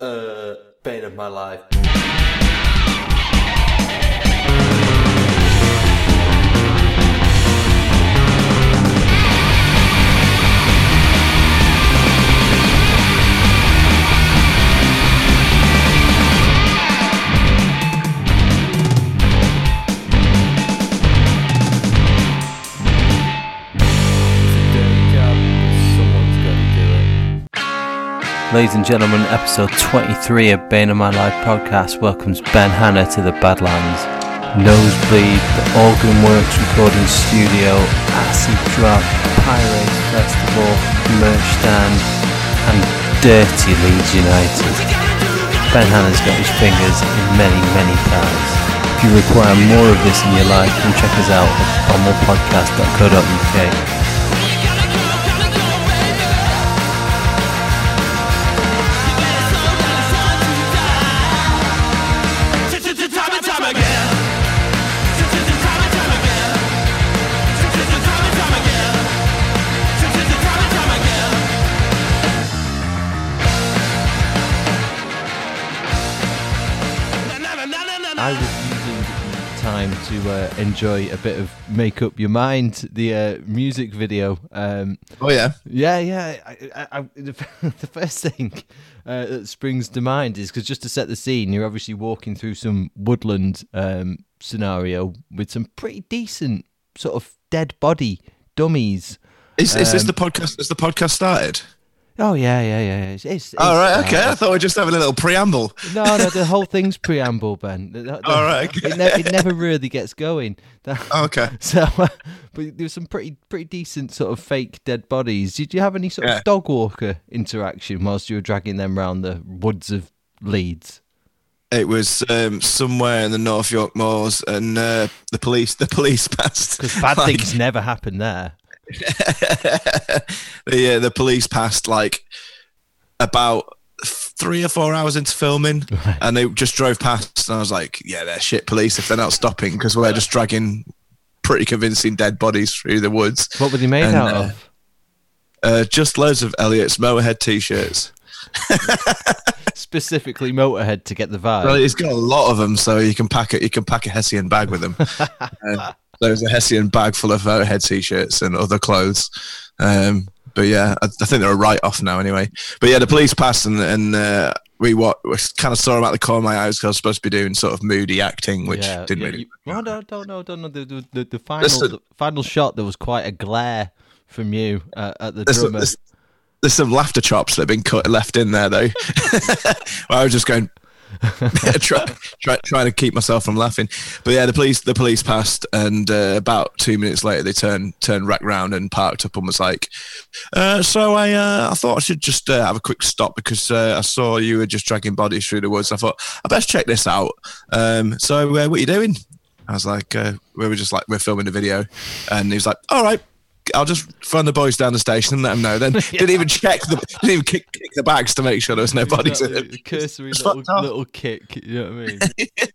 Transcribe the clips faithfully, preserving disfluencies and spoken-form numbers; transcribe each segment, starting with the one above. Uh, Bane of My Life. Ladies and gentlemen, episode twenty-three of Bane of My Life podcast welcomes Ben Hanna to the Badlands. Nosebleed, the Organ Works Recording Studio, Acid Drop, Pirates Festival, Merch Stand, and Dirty Leeds United. Ben Hanna's got his fingers in many, many pies. If you require more of this in your life, then check us out at bomopodcast dot co dot uk. I was using the time to uh, enjoy a bit of Make Up Your Mind, the uh, music video. Um, oh, yeah? Yeah, yeah. I, I, I, the first thing uh, that springs to mind is, because just to set the scene, you're obviously walking through some woodland um, scenario with some pretty decent sort of dead body dummies. Is, um, is this the podcast? Has the podcast started? Oh, yeah, yeah, yeah. It's, it's, All right, okay. Uh, I thought we'd just have a little preamble. No, no, the whole thing's preamble, Ben. The, the, All right. Okay. It, ne- it never really gets going. That, oh, okay. So, uh, but there was some pretty pretty decent sort of fake dead bodies. Did you have any sort yeah. of dog walker interaction whilst you were dragging them around the woods of Leeds? It was um, somewhere in the North York Moors, and uh, the police the police passed. Because bad like... things never happen there. the uh, the police passed like about three or four hours into filming, right. And they just drove past, and I was like, "Yeah, they're shit police if they're not stopping, because we're just dragging pretty convincing dead bodies through the woods." What were they made and, out uh, of? Uh, just loads of Elliot's Motorhead t-shirts. Specifically Motorhead to get the vibe. Well, he's got a lot of them, so you can pack it. You can pack a Hessian bag with them. uh, There was a Hessian bag full of Motorhead t-shirts and other clothes. Um, but yeah, I, I think they're a write-off now anyway. But yeah, the police passed, and, and uh, we, what, we kind of saw them out the corner of my eyes, because I was supposed to be doing sort of moody acting, which yeah, didn't yeah, really... You, no, no, no, no, no. The, the, the, the, final, a, the final shot, there was quite a glare from you uh, at the there's drummer. Some, there's, there's some laughter chops that have been cut left in there, though. I was just going... yeah, try, try, trying to keep myself from laughing, but yeah, the police the police passed, and uh, about two minutes later, they turned turned right round and parked up, and was like, uh, "So I uh, I thought I should just uh, have a quick stop, because uh, I saw you were just dragging bodies through the woods. I thought I best check this out. Um, so uh, what are you doing?" I was like, uh, "We were just like we're filming the video," and he was like, "All right. I'll just run the boys down the station and let them know." Then yeah. didn't even check the didn't even kick, kick the bags to make sure there was no bodies in it. Cursory little, little kick, you know what I mean? That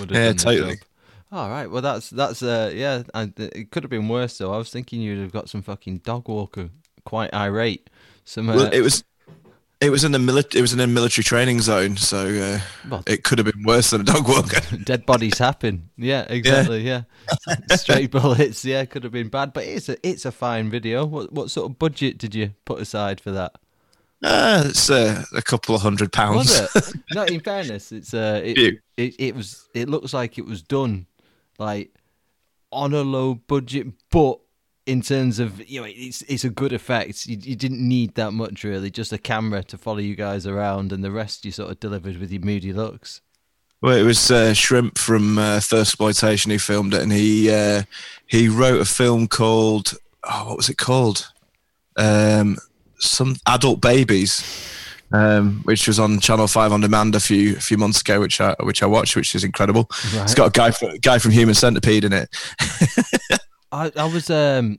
would have yeah, done totally. All oh, right, well that's that's uh yeah, I, it could have been worse though. I was thinking you'd have got some fucking dog walker quite irate. Some uh, well, it was it was in a military it was in a military training zone, so uh, well, it could have been worse than a dog walker. Dead bodies happen. Yeah, exactly. Yeah. yeah. Straight bullets, yeah, could have been bad, but it's a it's a fine video. What what sort of budget did you put aside for that? Uh, it's uh, a couple of hundred pounds. Was it? No, in fairness, it's uh, it, it, it it was it looks like it was done like on a low budget, but in terms of, you know, it's it's a good effect. You, you didn't need that much really, just a camera to follow you guys around, and the rest you sort of delivered with your moody looks. Well, it was uh, Shrimp from uh, First Exploitation who filmed it, and he uh, he wrote a film called oh, what was it called? Um, some Adult Babies, um, which was on Channel Five on Demand a few a few months ago, which I which I watched, which is incredible. Right. It's got a guy from, guy from Human Centipede in it. I I was um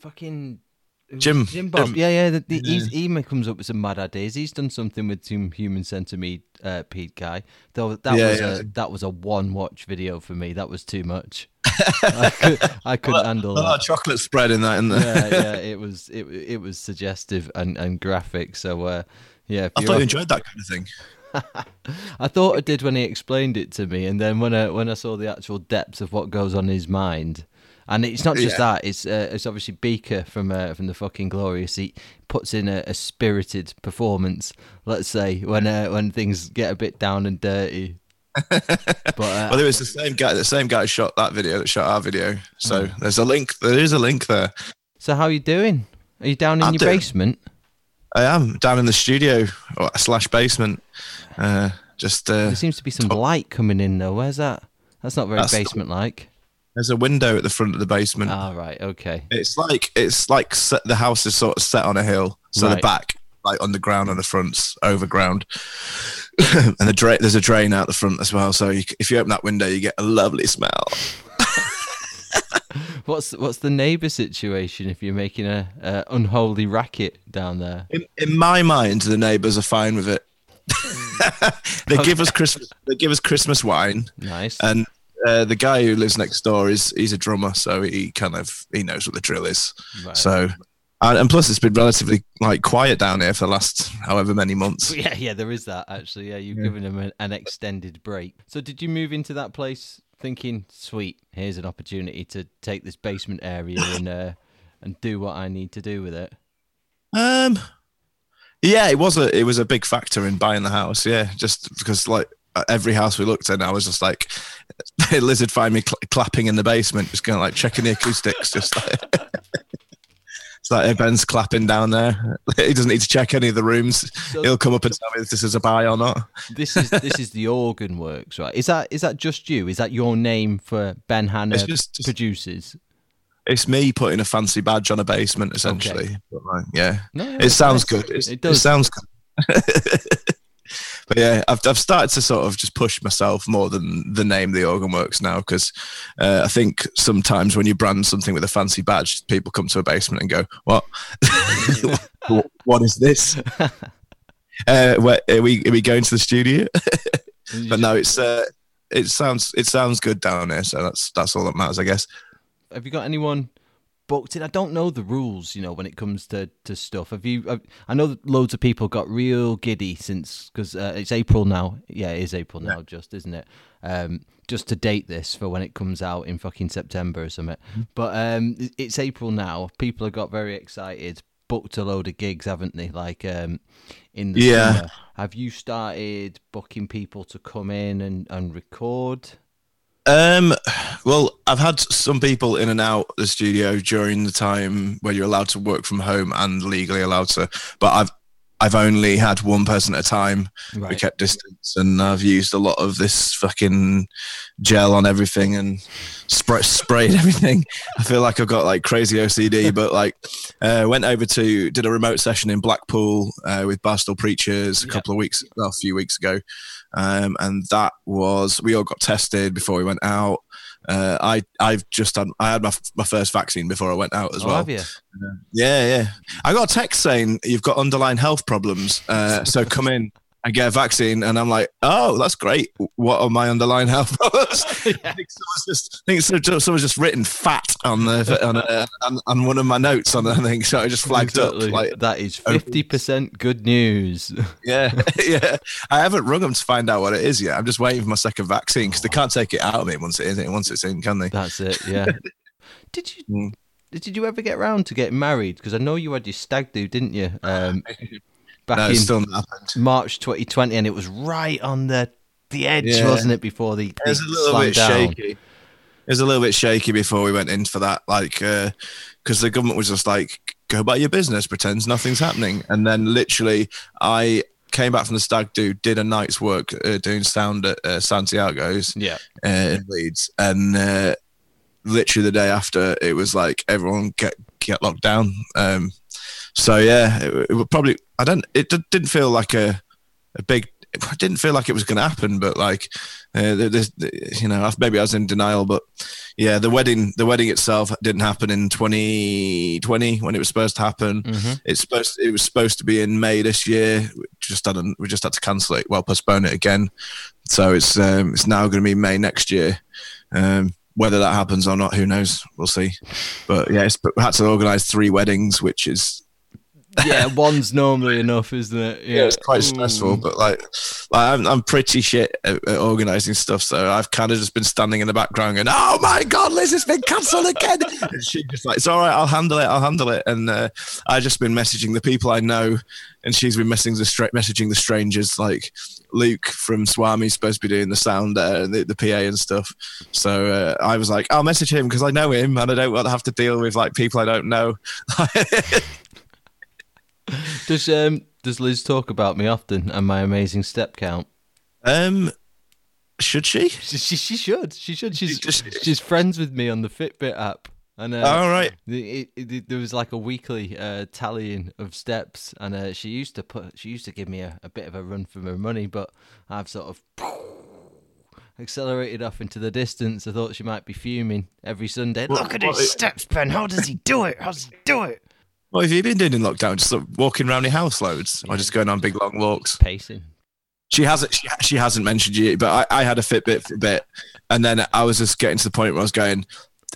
fucking. Jim. Jim Bob. Jim. Yeah, yeah. The, the, yeah. He comes up with some mad ideas. He's done something with some Human Centipede uh, Pete guy. Though that yeah, was yeah. a that was a one watch video for me. That was too much. I, could, I couldn't well, handle well, that. A lot of chocolate spread in that, isn't there? Yeah, yeah. It was it it was suggestive and, and graphic. So uh, Yeah, I thought you enjoyed that kind of thing. I thought I did when he explained it to me, and then when I when I saw the actual depths of what goes on in his mind, and it's not just yeah. that. It's uh, it's obviously Beaker from uh, from the fucking Glorious. He puts in a, a spirited performance. Let's say when uh, when things get a bit down and dirty. But uh, well, there was the same guy. The same guy shot that video that shot our video. So mm. there's a link. There is a link there. So how are you doing? Are you down in I'm your doing- basement? I am down in the studio or slash basement. Uh, just uh, there seems to be some top. light coming in though. Where's that? That's not very That's basement like. There's a window at the front of the basement. Ah, right, okay. It's like it's like set, the house is sort of set on a hill, so right. the back like on the ground, on the front's overground, and the dra- there's a drain out the front as well. So you, if you open that window, you get a lovely smell. What's what's the neighbour situation if you're making a, a unholy racket down there? In, in my mind, the neighbours are fine with it. They okay. give us Christmas. They give us Christmas wine. Nice. And uh, the guy who lives next door is he's a drummer, so he kind of he knows what the drill is. Right. So, and, and plus, it's been relatively like quiet down here for the last however many months. Yeah, yeah, there is that actually. Yeah, you've yeah. given him an, an extended break. So, did you move into that place thinking, sweet, here's an opportunity to take this basement area and uh, and do what I need to do with it? Um, yeah, it was a it was a big factor in buying the house. Yeah, just because like every house we looked at, I was just like, Liz would find me cl- clapping in the basement, just kind of like checking the acoustics, just like it's like Ben's clapping down there. He doesn't need to check any of the rooms. So, he'll come up and tell me if this is a buy or not. This is this is the Organ Works, right? Is that is that just you? Is that your name for Ben Hanna it's just, just, Producers? It's me putting a fancy badge on a basement, essentially. Okay. But like, yeah, no, it sounds good. It's, it does. It sounds good. But yeah, I've I've started to sort of just push myself more than the name The Organ Works now, because uh, I think sometimes when you brand something with a fancy badge, people come to a basement and go, "What? what, what is this? Uh, where, are we are we going to the studio?" But no, it's uh, it sounds it sounds good down here, so that's that's all that matters, I guess. Have you got anyone booked in? I don't know the rules, you know, when it comes to, to stuff. Have you? Have, I know that loads of people got real giddy since, because uh, it's April now. Yeah, it is April now, yeah. just, isn't it? Um, just to date this for when it comes out in fucking September or something. Mm-hmm. But um, it's April now. People have got very excited, booked a load of gigs, haven't they? Like um, in the yeah. summer. Have you started booking people to come in and, and record? Um, well, I've had some people in and out the studio during the time where you're allowed to work from home and legally allowed to, but I've, I've only had one person at a time. Right. We kept distance, and I've used a lot of this fucking gel on everything and spray, sprayed everything. I feel like I've got like crazy O C D, but like, uh, went over to, did a remote session in Blackpool, uh, with Barstool Preachers a yep. couple of weeks, well, a few weeks ago. Um, and that was, we all got tested before we went out. Uh, I, I've just had, I had my, my first vaccine before I went out as oh, well. Have you? Uh, yeah, yeah. I got a text saying you've got underlying health problems. Uh, so come in and get a vaccine. And I'm like, oh, that's great. What are my underlying health problems? yeah. I think someone's just, I think someone's just written fat on the, on, a, on, on one of my notes on the thing. So I just flagged exactly. up. Like, that is fifty percent good news. Yeah. Yeah. I haven't rung them to find out what it is yet. I'm just waiting for my second vaccine, because they can't take it out of me once it is in, once it's in, can they? That's it. Yeah. Did you, mm. did you ever get round to getting married? Because I know you had your stag do, didn't you? Um, Back no, in still not happened. March twenty twenty, and it was right on the the edge, yeah. wasn't it? Before the, the it was a little bit down. shaky. It was a little bit shaky before we went in for that, like because uh, the government was just like, "Go about your business, pretend nothing's happening." And then literally, I came back from the stag do, did a night's work uh, doing sound at uh, Santiago's, yeah, uh, in Leeds, and uh, literally the day after, it was like everyone get get locked down. Um, So yeah, it, it would probably. I don't. It didn't feel like a, a big. It didn't feel like it was going to happen. But like, uh, this, you know, maybe I was in denial. But yeah, the wedding, the wedding itself didn't happen in twenty twenty when it was supposed to happen. Mm-hmm. It's supposed. It was supposed to be in May this year. We just hadn't. We just had to cancel it. Well, postpone it again. So it's um, it's now going to be May next year. Um, Whether that happens or not, who knows? We'll see. But yeah, it's, but we had to organise three weddings, which is Yeah, one's normally enough, isn't it? Yeah, yeah it's quite stressful, mm. but like, like I'm, I'm pretty shit at, at organising stuff, so I've kind of just been standing in the background going, oh my God, Liz has been cancelled again. And she's just like, it's all right, I'll handle it, I'll handle it. And uh, I've just been messaging the people I know, and she's been messaging the, stra- messaging the strangers, like Luke from Swami's supposed to be doing the sound there, and the, the P A and stuff. So uh, I was like, I'll message him because I know him and I don't want to have to deal with like people I don't know. Does um does Liz talk about me often and my amazing step count? Um, should she? She she, she should. She should. She's she's friends with me on the Fitbit app. And uh, all right, it, it, it, there was like a weekly uh, tallying of steps, and uh, she used to put she used to give me a, a bit of a run for my money, but I've sort of accelerated off into the distance. I thought she might be fuming every Sunday. Well, look at his it, steps, Ben. How does he do it? How does he do it? What have you been doing in lockdown? Just like, walking around your house loads, yeah. or just going on big long walks? Pacing. She hasn't. She, she hasn't mentioned you, but I, I had a Fitbit for a bit, and then I was just getting to the point where I was going,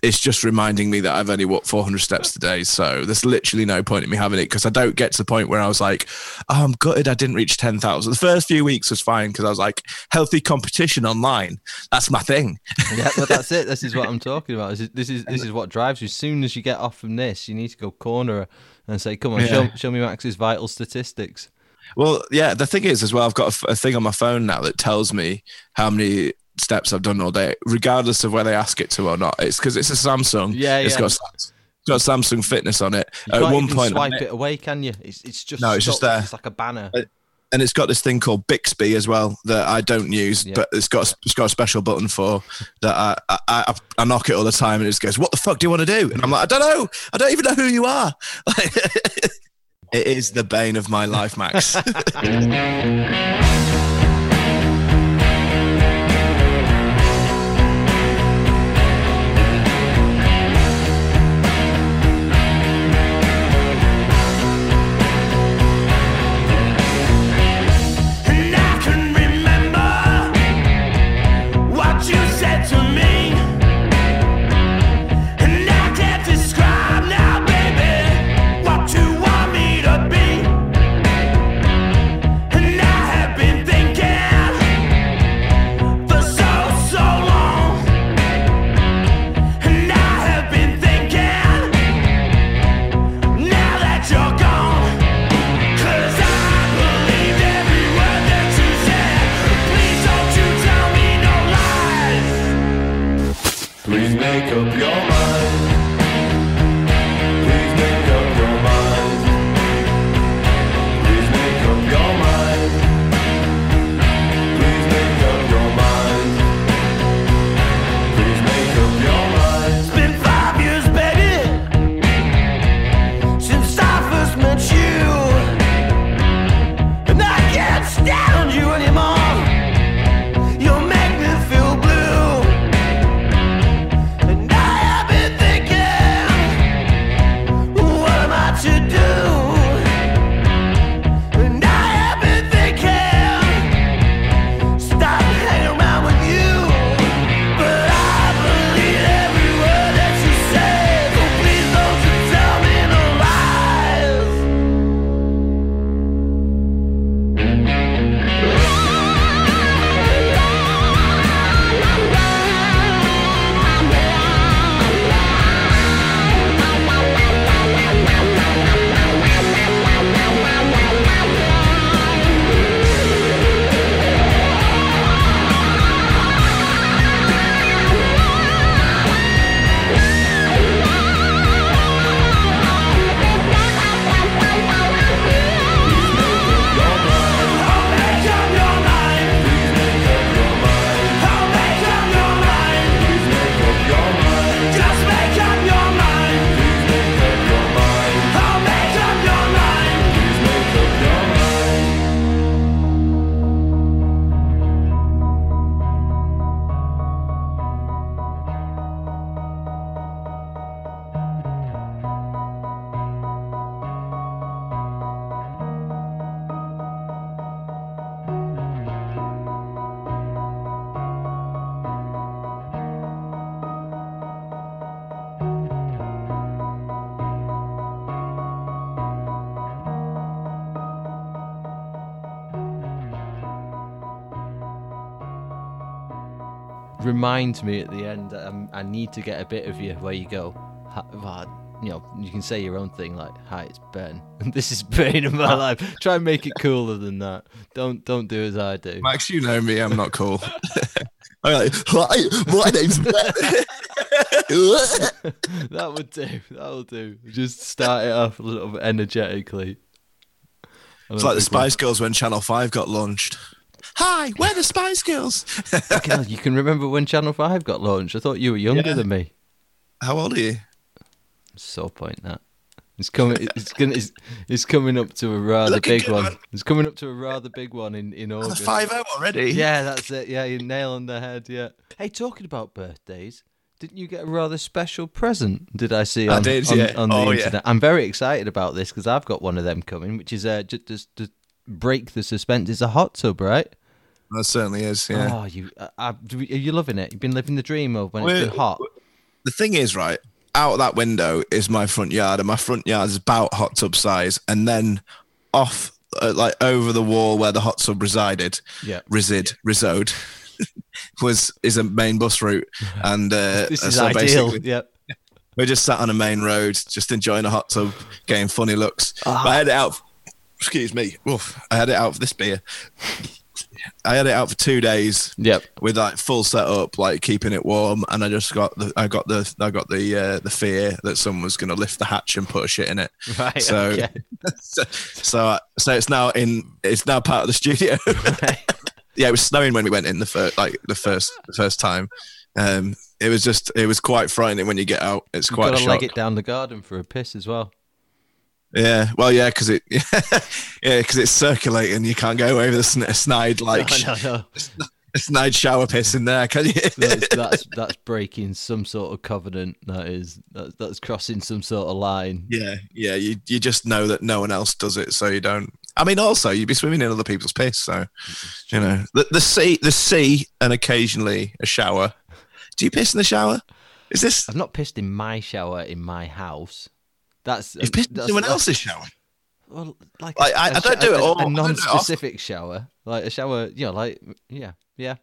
it's just reminding me that I've only walked four hundred steps today, so there's literally no point in me having it because I don't get to the point where I was like, oh, I'm gutted I didn't reach ten thousand. The first few weeks was fine because I was like, healthy competition online, that's my thing. Yeah, but that's it. This is what I'm talking about. This is this is, this is what drives you. As soon as you get off from this, you need to go corner and say, come on, yeah. show, show me Max's vital statistics. Well, yeah, the thing is as well, I've got a, a thing on my phone now that tells me how many steps I've done all day, regardless of where they ask it to or not. It's because it's a Samsung. Yeah, yeah. It's got, it's got Samsung Fitness on it. You At can't one even point, swipe it away, can you? It's it's just no, it's stuck, just there. It's like a banner. It, and it's got this thing called Bixby as well that I don't use, yeah. but it's got it's got a special button for that. I, I I I knock it all the time, and it just goes, "What the fuck do you want to do?" And I'm like, "I don't know. I don't even know who you are." It is the bane of my life, Max. Thing reminds me at the end that I'm, I need to get a bit of you where you go, you know, you can say your own thing like, hi, it's Ben. This is Bane of My Life. Try and make it cooler than that. Don't don't do as I do. Max, you know me. I'm not cool. I'm like, hi, my name's Ben. That would do. That will do. Just start it off a little bit energetically. It's like the Spice Girls when Channel five got launched. Hi, we're the Spice Girls. God, you can remember when Channel five got launched. I thought you were younger yeah. than me. How old are you? So point that it's coming. It's gonna. It's, it's coming up to a rather Looking big good. one. It's coming up to a rather big one in in August. five oh already. Yeah, that's it. Yeah, you nail on the head. Yeah. Hey, talking about birthdays, didn't you get a rather special present? Did I see? On, I did. On, yeah. On, on oh, the internet. Yeah. I'm very excited about this because I've got one of them coming, which is uh, just, just to break the suspense. It's a hot tub, right? That certainly is. Yeah. Oh, you. Uh, are you loving it? You've been living the dream of when we're, it's been hot. The thing is, right. Out of that window is my front yard, and my front yard is about hot tub size. And then off, uh, like over the wall where the hot tub resided, yeah, resid, yeah. resode, was is a main bus route. And uh, this is so ideal. Yep. We just sat on a main road, just enjoying a hot tub, getting funny looks. Ah. But I had it out. Excuse me. Oof, I had it out for this beer. I had it out for two days. Yep. With like full setup, like keeping it warm, and I just got the, I got the, I got the, uh, the fear that someone was going to lift the hatch and put a shit in it. Right. So, okay. so, so, I, so it's now in, it's now part of the studio. Right. Yeah, it was snowing when we went in the first, like the first, the first time. Um, it was just, it was quite frightening when you get out. It's You've quite. Got to leg it down the garden for a piss as well. Yeah, well, yeah, because it, yeah, because it's circulating. You can't go over the sn- snide like no, no, no. snide shower piss in there, can you? that's, that's that's breaking some sort of covenant. That is that's, that's crossing some sort of line. Yeah, yeah. You you just know that no one else does it, so you don't. I mean, also you'd be swimming in other people's piss, so you know the the sea, the sea, and occasionally a shower. Do you piss in the shower? Is this? I've not pissed in my shower in my house. That's you've pissed in someone else's shower. Well, like, like a, I, I don't do it all. A non-specific shower, like a shower, you know, like yeah, yeah.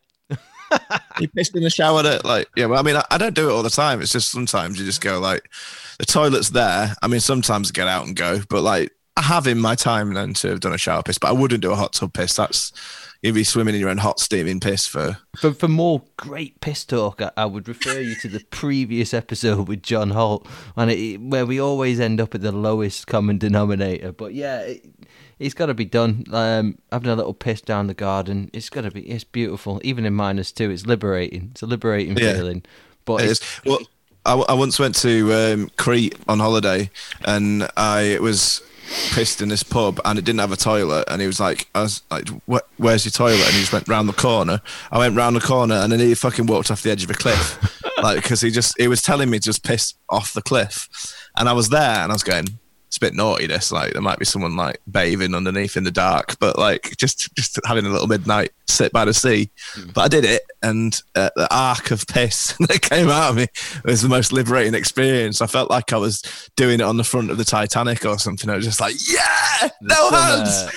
You pissed in the shower that, like, yeah. Well, I mean, I, I don't do it all the time. It's just sometimes you just go like, the toilet's there. I mean, sometimes I get out and go, but like, I have in my time then to have done a shower piss, but I wouldn't do a hot tub piss. That's you'd be swimming in your own hot steaming piss for. For, for more great piss talk, I, I would refer you to the previous episode with John Holt, and it, where we always end up at the lowest common denominator. But yeah, it, it's got to be done. Um, having a little piss down the garden, it's got to be. It's beautiful, even in minus two. It's liberating. It's a liberating yeah, feeling. But it it's, is. Well, I, I once went to um, Crete on holiday, and I it was. pissed in this pub and it didn't have a toilet, and he was like, I was like, where's your toilet? And he just went round the corner. I went round the corner and then he fucking walked off the edge of a cliff, like, because he just he was telling me just piss off the cliff, and I was there and I was going, it's a bit naughty this, like there might be someone like bathing underneath in the dark, but like just just having a little midnight sit by the sea. Mm. But I did it, and uh, the arc of piss that came out of me was the most liberating experience. I felt like I was doing it on the front of the Titanic or something. I was just like, yeah, no hands.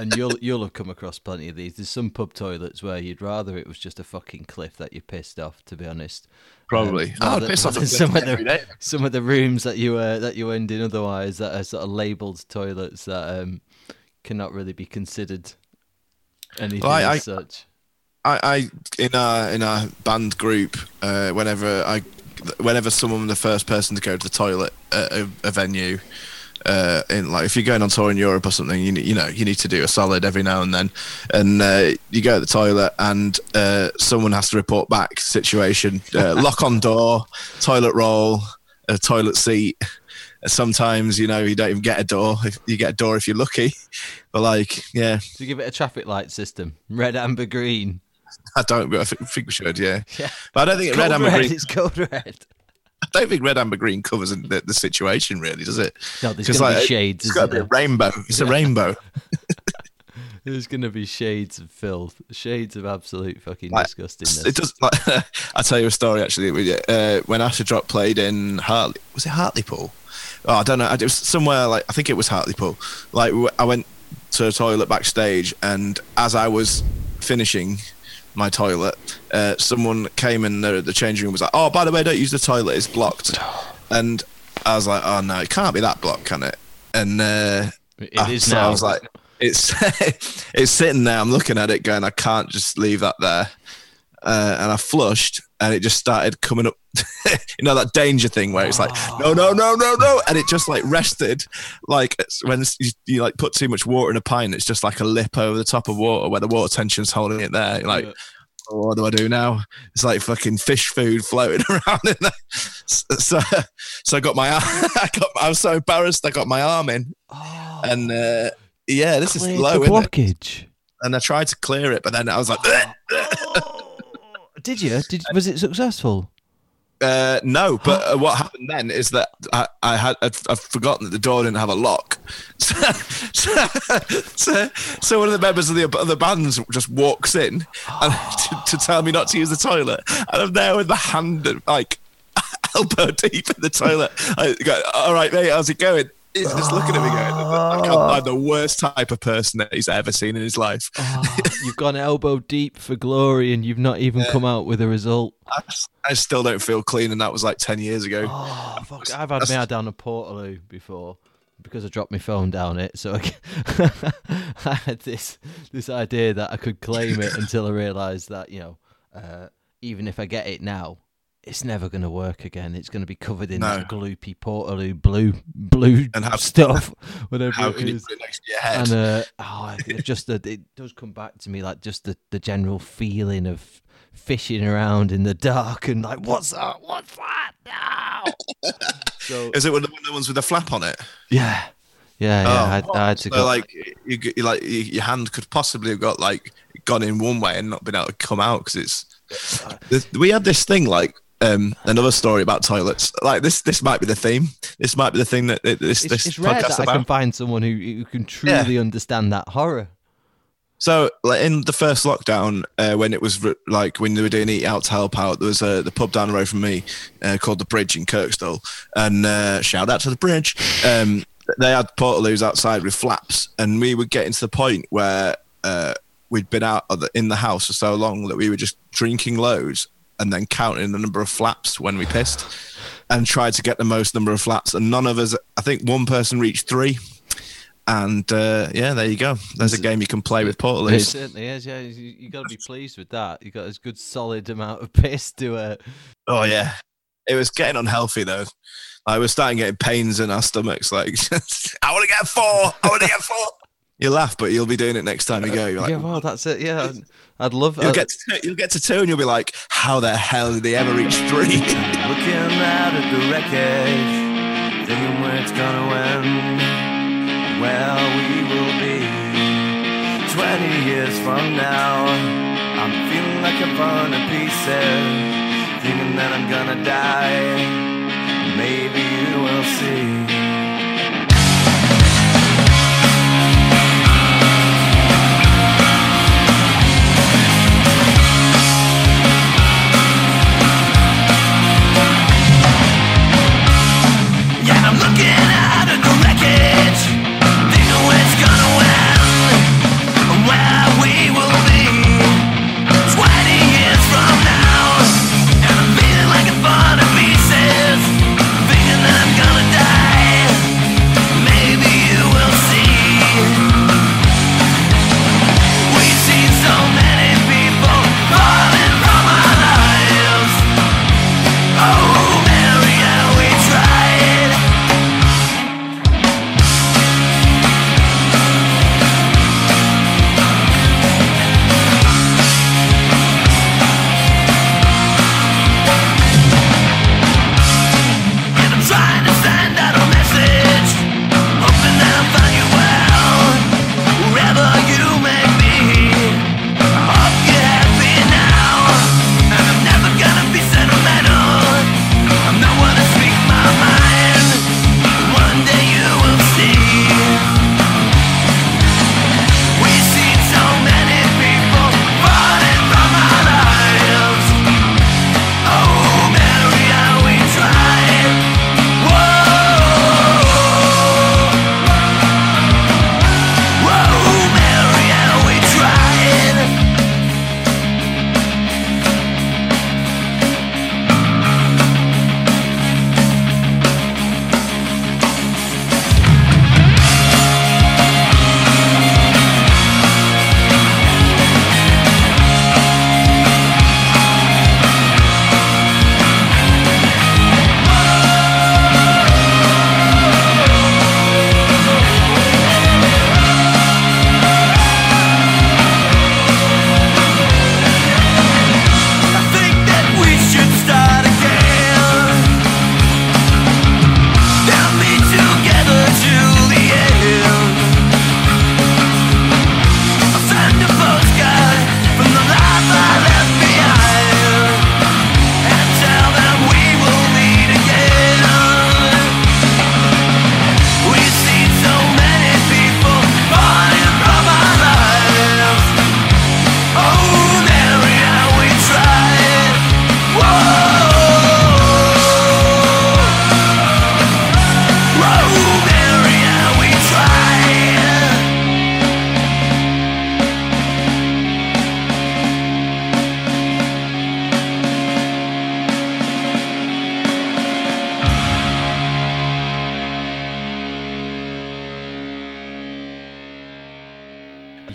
And you'll you'll have come across plenty of these. There's some pub toilets where you'd rather it was just a fucking cliff that you pissed off, to be honest. Probably. Um, I would piss off some of the some of the rooms that you uh, that you end in otherwise that are sort of labelled toilets that um, cannot really be considered anything well, I, as I, such. I, I in our in our band group, uh, whenever I whenever someone the first person to go to the toilet at a, a venue. Uh, in like if you're going on tour in Europe or something, you you know you need to do a solid every now and then, and uh, you go to the toilet and uh, someone has to report back situation, uh, lock on door, toilet roll, a toilet seat. Sometimes you know you don't even get a door. If you get a door if you're lucky, but like yeah, so you give it a traffic light system, red, amber, green. I don't, but I think we should. Yeah, yeah. But I don't think it's red, amber, red, green. It's called red. I don't think red, amber, green covers the, the situation, really, does it? No, there's going like, to be shades. It's got to be a rainbow. It's yeah. a rainbow. There's going to be shades of filth, shades of absolute fucking like, disgustingness. It does. Like, I'll tell you a story, actually. Uh, when Acid Drop played in Hartley, was it Hartlepool? Oh, I don't know. It was somewhere like I think it was Hartlepool. Like I went to the toilet backstage, and as I was finishing, my toilet, uh, someone came in the, the changing room was like, oh, by the way, don't use the toilet, it's blocked. And I was like, oh no, it can't be that blocked, can it? And uh, it I, is so now. I was like, it's it's sitting there. I'm looking at it going, I can't just leave that there. Uh, and I flushed, and it just started coming up. You know, that danger thing where it's like, no, no, no, no, no. And it just like rested. Like when you, you like put too much water in a pint, it's just like a lip over the top of water where the water tension's holding it there. You're like, oh, what do I do now? It's like fucking fish food floating around in there. So, so I got my arm, I, got, I was so embarrassed, I got my arm in. Oh, and uh, yeah, this is low, isn't it? And I tried to clear it, but then I was like, Did you? Did was it successful? Uh, no, but uh, what happened then is that I, I had I'd, I'd forgotten that the door didn't have a lock, so, so, so, so one of the members of the other bands just walks in and to, to tell me not to use the toilet, and I'm there with the hand like elbow deep in the toilet. I go, all right, mate, how's it going? He's just looking at me going, I can't find the worst type of person that he's ever seen in his life. Oh, you've gone elbow deep for glory and you've not even yeah. come out with a result. I, I still don't feel clean, and that was like ten years ago. Oh, fuck. I've had my head down a Portaloo before because I dropped my phone down it. So I, I had this this idea that I could claim it until I realised that, you know, uh, even if I get it now, it's never going to work again. It's going to be covered in no. that gloopy Portaloo blue blue and how, stuff, whatever how it can is. You put it next to your head? And uh, oh, it just the, it does come back to me, like just the, the general feeling of fishing around in the dark and like, what's that? What's that now? So, is it one of the ones with the flap on it? Yeah. Yeah, yeah. Oh, I, I had to so go. Like, you, you, like, your hand could possibly have got like gone in one way and not been able to come out because it's. We had this thing like. Um, another story about toilets. Like this, this might be the theme. This might be the thing that it, this. It's, this it's rare that about. I can find someone who, who can truly yeah. understand that horror. So, like in the first lockdown, uh, when it was re- like when they were doing eat out to help out, there was uh, the pub down the road from me uh, called the Bridge in Kirkstall, and uh, shout out to the Bridge. Um, they had Portaloos outside with flaps, and we were getting to the point where uh, we'd been out of the, in the house for so long that we were just drinking loads. And then counting the number of flaps when we pissed and tried to get the most number of flaps. And none of us, I think one person reached three. And uh, yeah, there you go. There's a game you can play with Portaloos. It certainly is, yeah. You've got to be pleased with that. You've got a good solid amount of piss to it. Oh, yeah. It was getting unhealthy, though. I was starting getting pains in our stomachs. Like, I want to get four. I want to get four. You laugh, but you'll be doing it next time you go. You're like, yeah, well, that's it. Yeah, I'd love it. You'll get to two, you'll get to two and you'll be like, how the hell did they ever reach three? Looking out at the wreckage, thinking where it's gonna end. Well, we will be twenty years from now. I'm feeling like I've run to pieces, thinking that I'm gonna die. Maybe you will see. I'm gonna die.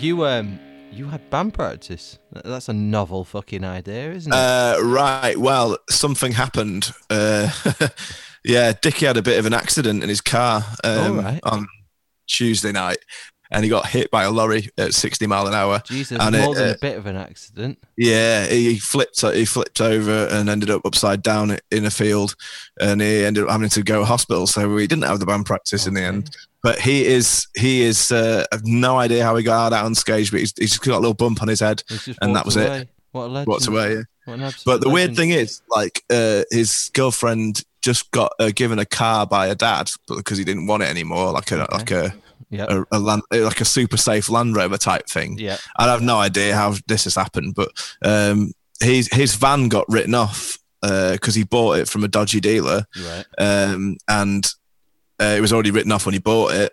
you um you had band practice. That's a novel fucking idea, isn't it? Uh, right. Well, something happened. Uh, yeah, Dickie had a bit of an accident in his car um, right. on Tuesday night, and he got hit by a lorry at sixty mile an hour. Jesus, and more it, than uh, a bit of an accident. Yeah, he flipped he flipped over and ended up upside down in a field, and he ended up having to go to hospital, so we didn't have the band practice okay. in the end. But he is, he is, uh, I have no idea how he got out on stage, but he's, he's just got a little bump on his head, and that was away. It. What a legend. Walked away, yeah. What an but the legend. Weird thing is, like, uh, his girlfriend just got uh, given a car by her dad because he didn't want it anymore, like a, okay. like a, Yep. A, a land, like a super safe Land Rover type thing. Yeah, I have no idea how this has happened, but um, his his van got written off because uh, he bought it from a dodgy dealer, right. um, and uh, it was already written off when he bought it.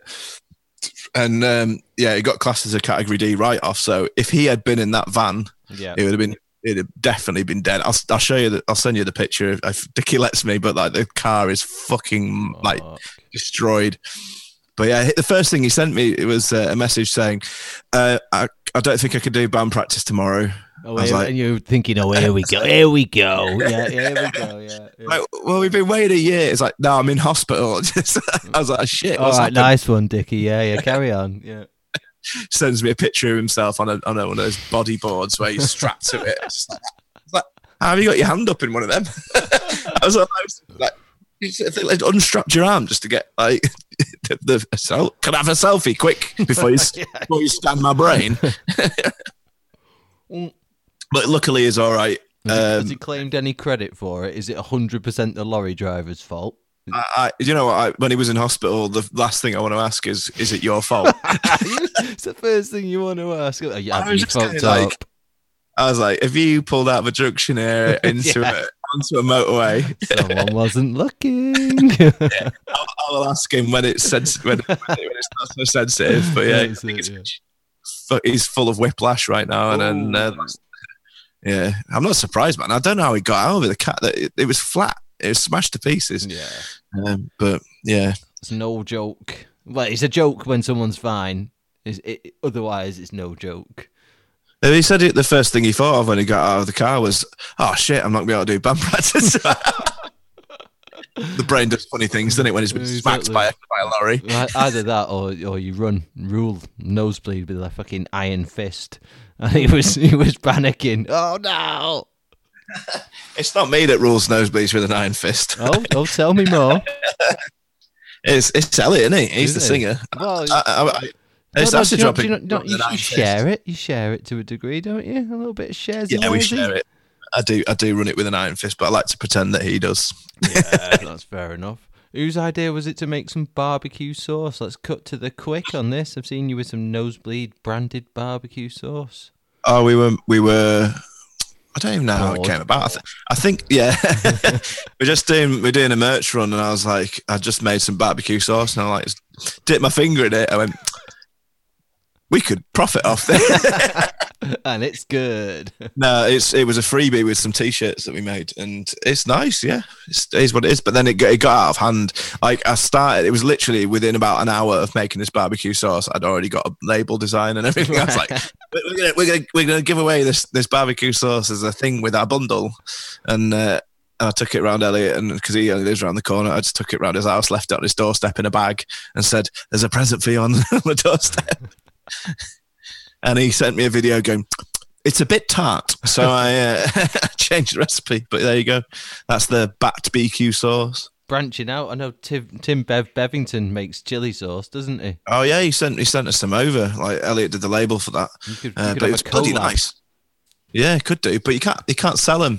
And um, yeah, it got classed as a Category D write-off. So if he had been in that van, yeah, it would have been. It'd have definitely been dead. I'll, I'll show you. The, I'll send you the picture if, if Dickie lets me. But like the car is fucking Fuck. like destroyed. But yeah, the first thing he sent me, it was a message saying, uh, I, I don't think I could do band practice tomorrow. Oh, here, like, and you're thinking, oh, here we go, here we go. Yeah, here we go, yeah. yeah. Like, well, we've been waiting a year. It's like, no, I'm in hospital. I was like, shit. All right, happened? Nice one, Dickie. Yeah, yeah, carry on. Yeah. Sends me a picture of himself on, a, on a, one of those body boards where he's strapped to it. It's like, it's like, how have you got your hand up in one of them? I was like, I was like if they unstrapped your arm just to get like the, the so, can I have a selfie quick before you yeah. before you scan my brain. But luckily, it's all right. Um, Has he claimed any credit for it? Is it a hundred percent the lorry driver's fault? I, I you know, I, when he was in hospital, the last thing I want to ask is, is it your fault? It's the first thing you want to ask. Have I was you fucked like, up? I was like, have you pulled out of a junction here into yeah. it? Onto a motorway. Someone wasn't looking. Yeah, I'll, I'll ask him when it's sensitive, when, when, it, when it's not so sensitive. But yeah, I think it, it's, yeah. he's full of whiplash right now. And Ooh. then, uh, yeah, I'm not surprised, man. I don't know how he got out of it. The cat, it, it was flat. It was smashed to pieces. Yeah, um, but yeah, it's no joke. Well, it's a joke when someone's fine. It's, it, otherwise, it's no joke. He said it, the first thing he thought of when he got out of the car was, oh shit, I'm not going to be able to do band practice. The brain does funny things, doesn't it, when it's been exactly. smacked by, by a lorry. Either that or or you run, rule, nosebleed with a fucking iron fist. And he was, he was panicking. Oh no! It's not me that rules nosebleeds with an iron fist. Oh, oh, tell me more. It's, it's Elliot, isn't he? He's isn't the it? singer. Well, I, I, I, It's no, acid no, dropping. You, know, you, you share it. You share it to a degree, don't you? A little bit of shares. Yeah, we share it. I do. I do run it with an iron fist, but I like to pretend that he does. Yeah, that's fair enough. Whose idea was it to make some barbecue sauce? Let's cut to the quick on this. I've seen you with some Nosebleed branded barbecue sauce. Oh, we were. We were. I don't even know Bored. how it came about. I, th- I think, yeah, we're just doing we're doing a merch run, and I was like, I just made some barbecue sauce, and I like dipped my finger in it. I went. We could profit off this. And it's good. No, it's it was a freebie with some T-shirts that we made, and it's nice, yeah. It's, it is what it is, but then it got, it got out of hand. Like I started, it was literally within about an hour of making this barbecue sauce, I'd already got a label design and everything. I was like, we're gonna we're gonna we're gonna give away this this barbecue sauce as a thing with our bundle, and. uh I took it round Elliot, and because he only lives around the corner, I just took it round his house, left it on his doorstep in a bag, and said, "There's a present for you on the doorstep." And he sent me a video going, "It's a bit tart," so I uh, changed the recipe. But there you go. That's the Bat B Q sauce. Branching out, I know Tim, Tim Bev Bevington makes chili sauce, doesn't he? Oh yeah, he sent he sent us some over. Like Elliot did the label for that, you could, you uh, could but it was bloody nice. Yeah, could do, but you can't. You can't sell them.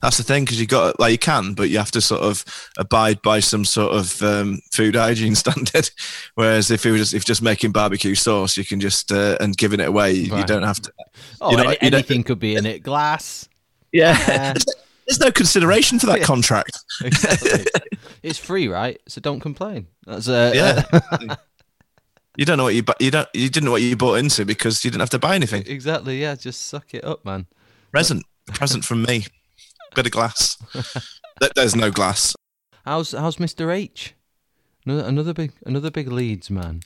That's the thing, because you got like you can, but you have to sort of abide by some sort of um, food hygiene standard. Whereas if you were just if just making barbecue sauce, you can just uh, and giving it away, you, right. you don't have to. Oh, you know, any, you anything could be in it. Glass. Yeah, uh, there's no consideration for that contract. Exactly. It's free, right? So don't complain. That's uh, yeah. Uh, You don't know what you bu- you don't you didn't know what you bought into because you didn't have to buy anything. Exactly, yeah. Just suck it up, man. Present, present from me. Bit of glass. There's no glass. How's how's Mister H? Another, another big another big Leeds man.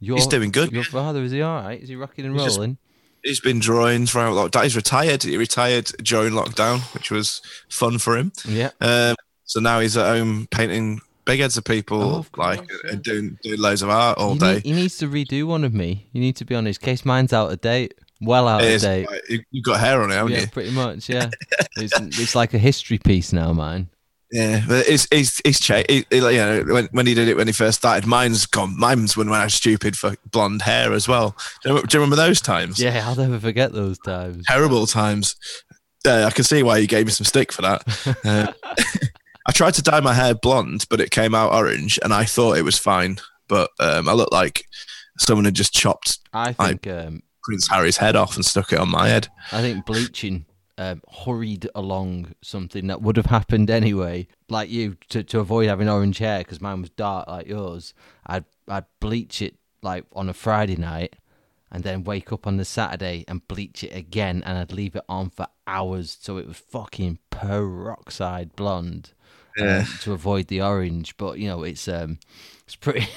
Your, He's doing good. Your father, is he all right? Is he rocking and rolling? Just, he's been drawing throughout lockdown. He's retired. He retired during lockdown, which was fun for him. Yeah. Um, so now he's at home painting big heads of people, oh, of course, like yeah. and doing doing loads of art all you day. Need, he needs to redo one of me. You need to be on his case. Mine's out of date. Well out it of is, date. Like, you've got hair on it, haven't yeah, you? Yeah, pretty much. Yeah. it's it's like a history piece now, mine. Yeah, but it's it's it's changed. It, it, you know, when when he did it when he first started, mine's gone. Mine's when, when I was stupid for blonde hair as well. Do you, do you remember those times? Yeah, I'll never forget those times. Terrible times. Uh, I can see why you gave me some stick for that. Uh, I tried to dye my hair blonde, but it came out orange, and I thought it was fine. But um, I looked like someone had just chopped I think like, um, Prince Harry's head off and stuck it on my head. I think bleaching. Um, hurried along something that would have happened anyway, like you, to, to avoid having orange hair, because mine was dark like yours. I'd I'd bleach it like on a Friday night and then wake up on the Saturday and bleach it again, and I'd leave it on for hours so it was fucking peroxide blonde, yeah. um, to avoid the orange. But you know, it's um it's pretty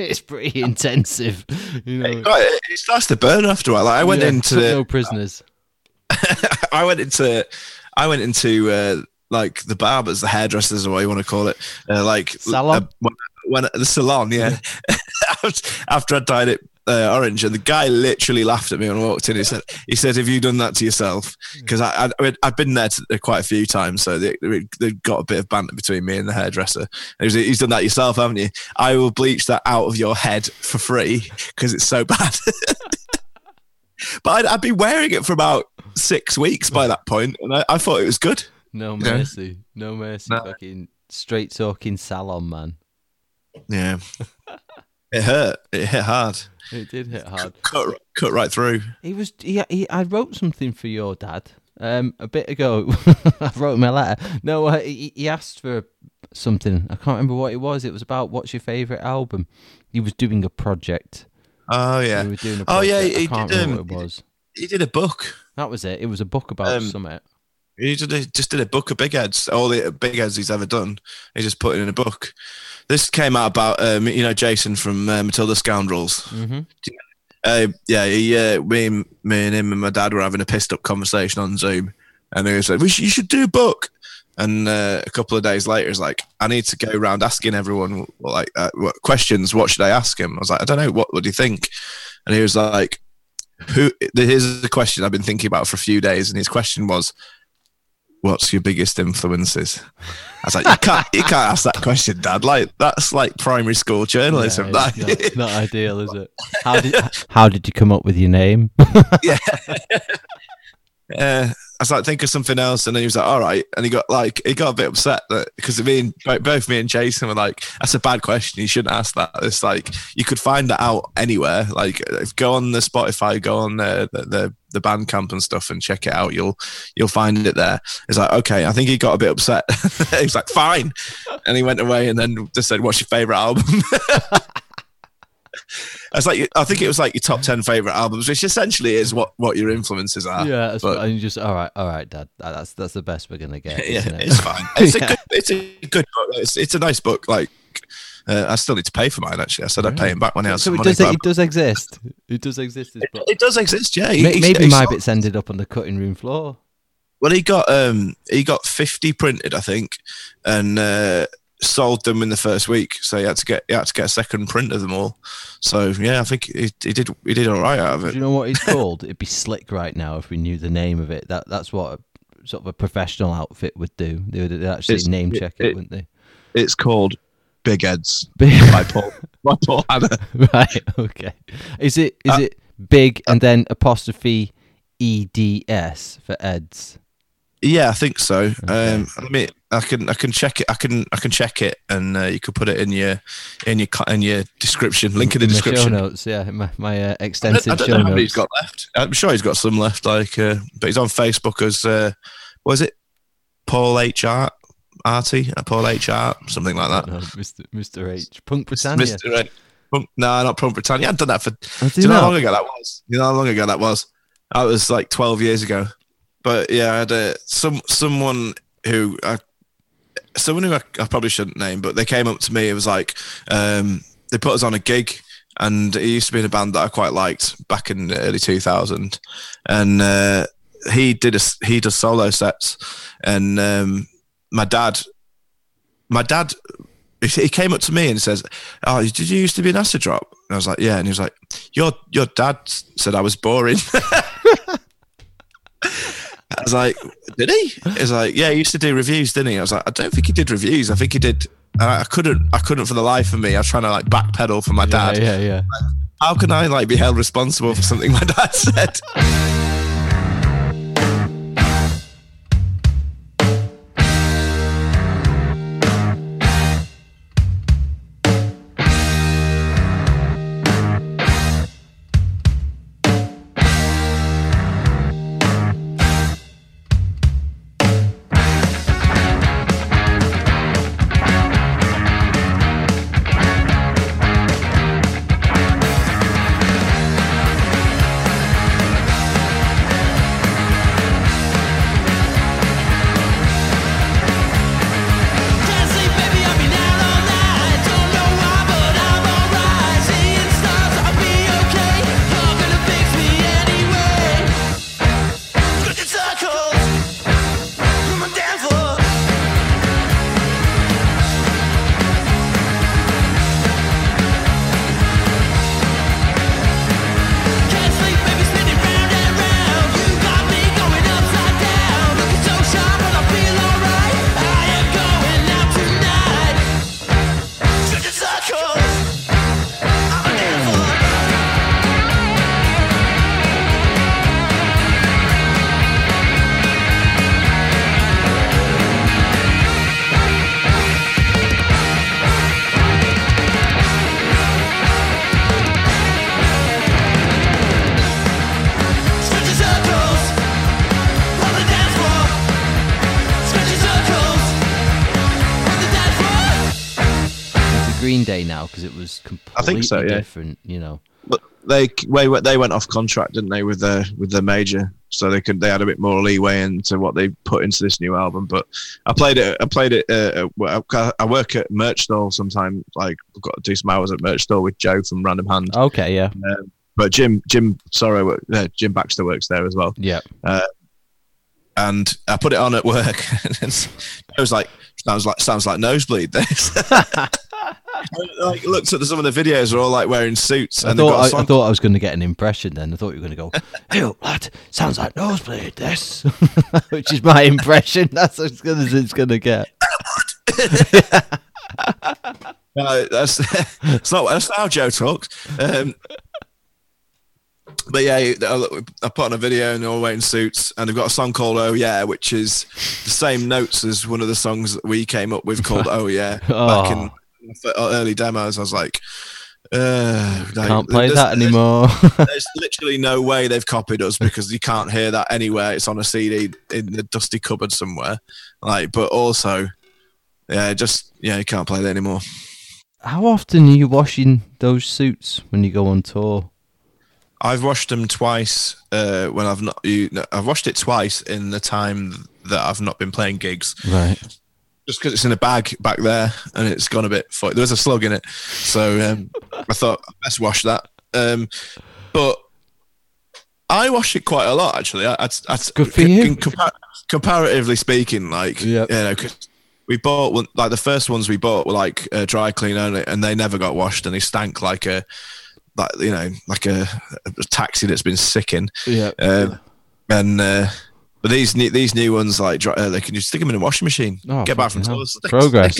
it's pretty intensive, you know. It, it starts to burn after a while. Like, I went yeah, into no prisoners. I went into, I went into uh, like the barbers, the hairdressers, or what you want to call it, uh, like salon. Uh, when, when the salon, yeah. After I dyed it uh, orange, and the guy literally laughed at me when I walked in. He said, "He said, have you done that to yourself?" Because I, I, I've been there to, quite a few times, so they, they got a bit of banter between me and the hairdresser. And he was, "He's done that yourself, haven't you? I will bleach that out of your head for free because it's so bad." But I'd, I'd been wearing it for about six weeks by that point, and I, I thought it was good. No mercy, no mercy, no. Fucking straight talking salon man. Yeah, it hurt. It hit hard. It did hit hard. Cut, cut, cut right through. He was. He, he, I wrote something for your dad um, a bit ago. I wrote him a letter. No, uh, he, he asked for something. I can't remember what it was. It was about what's your favourite album. He was doing a project. Oh yeah. We were doing a oh yeah. He, I can't did, remember um, what it was. He did a book. That was it. It was a book about um, Summit. He did a, just did a book of big heads. All the big heads he's ever done, he just put it in a book. This came out about um, you know, Jason from uh, Matilda Scoundrels. Mm-hmm. Uh, yeah, he, uh, we, me and him and my dad were having a pissed up conversation on Zoom, and he was like, "We should, you should do a book." And uh, a couple of days later, he's like, "I need to go around asking everyone like uh, what questions. What should I ask him?" I was like, "I don't know. What, what do you think?" And he was like, "Who?" Here's a question I've been thinking about for a few days, and his question was, "What's your biggest influences?" I was like, "You can't, you can't ask that question, Dad. Like that's like primary school journalism. Yeah, it's that. Not, not ideal, is it? How did how did you come up with your name?" Yeah. Uh, I was like, think of something else, and then he was like, "All right," and he got like, he got a bit upset that because me and like, both me and Jason were like, "That's a bad question. You shouldn't ask that." It's like you could find that out anywhere. Like, if, go on the Spotify, go on the the, the the Bandcamp and stuff, and check it out. You'll you'll find it there. It's like, okay, I think he got a bit upset. He was like, "Fine," and he went away, and then just said, "What's your favorite album?" I was like, I think it was like your top ten favorite albums, which essentially is what, what your influences are. Yeah, that's but, what, and you just all right, all right, Dad. That's that's the best we're gonna get. Yeah, it? It's fine. It's yeah. a good, it's a good book. It's, it's a nice book. Like, uh, I still need to pay for mine. Actually, I said I'd pay him back when I had some money. So it does, it does exist. It does exist. This book. It, it does exist. Yeah. He, maybe maybe my bit's ended up on the cutting room floor. Well, he got um he got fifty printed, I think, and. Uh, sold them in the first week, so he had to get he had to get a second print of them all. So yeah, I think he, he did he did all right out of it. Do you know what it's called? It'd be slick right now if we knew the name of it. That that's what a, sort of a professional outfit would do. They would actually it's, name check it, it, wouldn't they? It's called Big Heads by Paul by Paul Hanna. Right. Okay. Is it is uh, it big uh, and then apostrophe E D S for Eds? Yeah, I think so. Okay. Um, I mean, I can I can check it. I can I can check it, and uh, you could put it in your in your in your description. Link in the in description. My show notes, yeah, my, my uh, extensive I don't, I don't show know how notes. He's got left. I'm sure he's got some left. Like, uh, but he's on Facebook as uh, what is it? Paul H R, Artie, Paul H R, something like that. No, Mister Mister H, Punk Britannia. Mister H. Punk, no, not Punk Britannia. I've done that for. Do, do you know how long ago that was? You know how long ago that was? That was like twelve years ago. But yeah, I had a, some someone who I someone who I, I probably shouldn't name, but they came up to me. It was like um, they put us on a gig, and he used to be in a band that I quite liked back in the early two thousand, and uh, he did a, he does solo sets, and um, my dad my dad he came up to me and says, "Oh, did you used to be an Acid Drop?" And I was like, "Yeah." And he was like, your your dad said I was boring. I was like, "Did he?" He was like, "Yeah, he used to do reviews, didn't he?" I was like, "I don't think he did reviews. I think he did." And I couldn't, I couldn't for the life of me. I was trying to like backpedal for my yeah, dad. Yeah, yeah. Like, how can I like be held responsible for something my dad said? Now, because it was completely I think so, yeah. different, you know. But they they went off contract, didn't they, with their with their major, so they could they had a bit more leeway into what they put into this new album. But I played it. I played it. Uh, I work at Merch Store sometimes. Like, I've got to do some hours at Merch Store with Joe from Random Hand. Okay, yeah. Um, but Jim Jim Sorrow uh, Jim Baxter works there as well. Yeah. Uh, and I put it on at work, and it was like sounds like sounds like Nosebleed. This. Like, looked at some of the videos, are all like wearing suits. And I thought, got a song. I, I thought I was going to get an impression. Then I thought you were going to go, "Hey, up, lad, sounds like Nosebleed." This, which is my impression. That's as good as it's going to get. No, that's, that's not that's not how Joe talks. Um, but yeah, I put on a video and they're all wearing suits, and they've got a song called "Oh Yeah," which is the same notes as one of the songs that we came up with called "Oh Yeah" back oh. in. For early demos, I was like, uh, like can't play that anymore. there's, there's literally no way they've copied us, because you can't hear that anywhere. It's on a C D in the dusty cupboard somewhere. Like, but also, yeah, just yeah, you can't play that anymore. How often are you washing those suits when you go on tour? I've washed them twice. Uh, when I've not, you, no, I've washed it twice in the time that I've not been playing gigs. Right. Just because it's in a bag back there and it's gone a bit... Fo- there was a slug in it. So um, I thought, let's wash that. Um, but I wash it quite a lot, actually. I, I, I, Good for c- you. Compar- comparatively speaking, like, yep. you know, cause we bought... One, like, the first ones we bought were, like, uh, dry clean only, and they never got washed, and they stank like a... like you know, like a, a taxi that's been sicking. Yep. Um, yeah. And... Uh, But these new, these new ones, like uh, they can just stick them in a washing machine. Oh, get back from tour. Progress.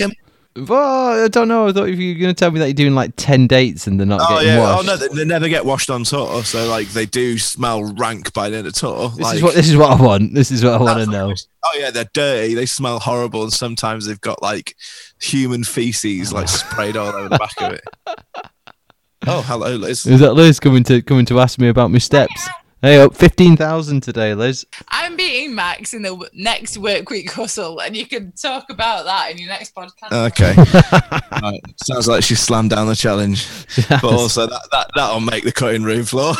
Well, I don't know. I thought if you were going to tell me that you're doing like ten dates and they're not oh, getting yeah. washed. Oh no, they, they never get washed on tour. So like they do smell rank by the end of tour. This like, is what this is what I want. This is what I want to know. Oh yeah, they're dirty. They smell horrible, and sometimes they've got like human feces like sprayed all over the back of it. Oh hello, Liz. Is that Liz coming to coming to ask me about my steps? Hey, up fifteen thousand today, Liz. I'm beating Max in the w- next workweek hustle, and you can talk about that in your next podcast. Okay. Right. Sounds like she slammed down the challenge. But also, that, that, that'll make the cutting room floor.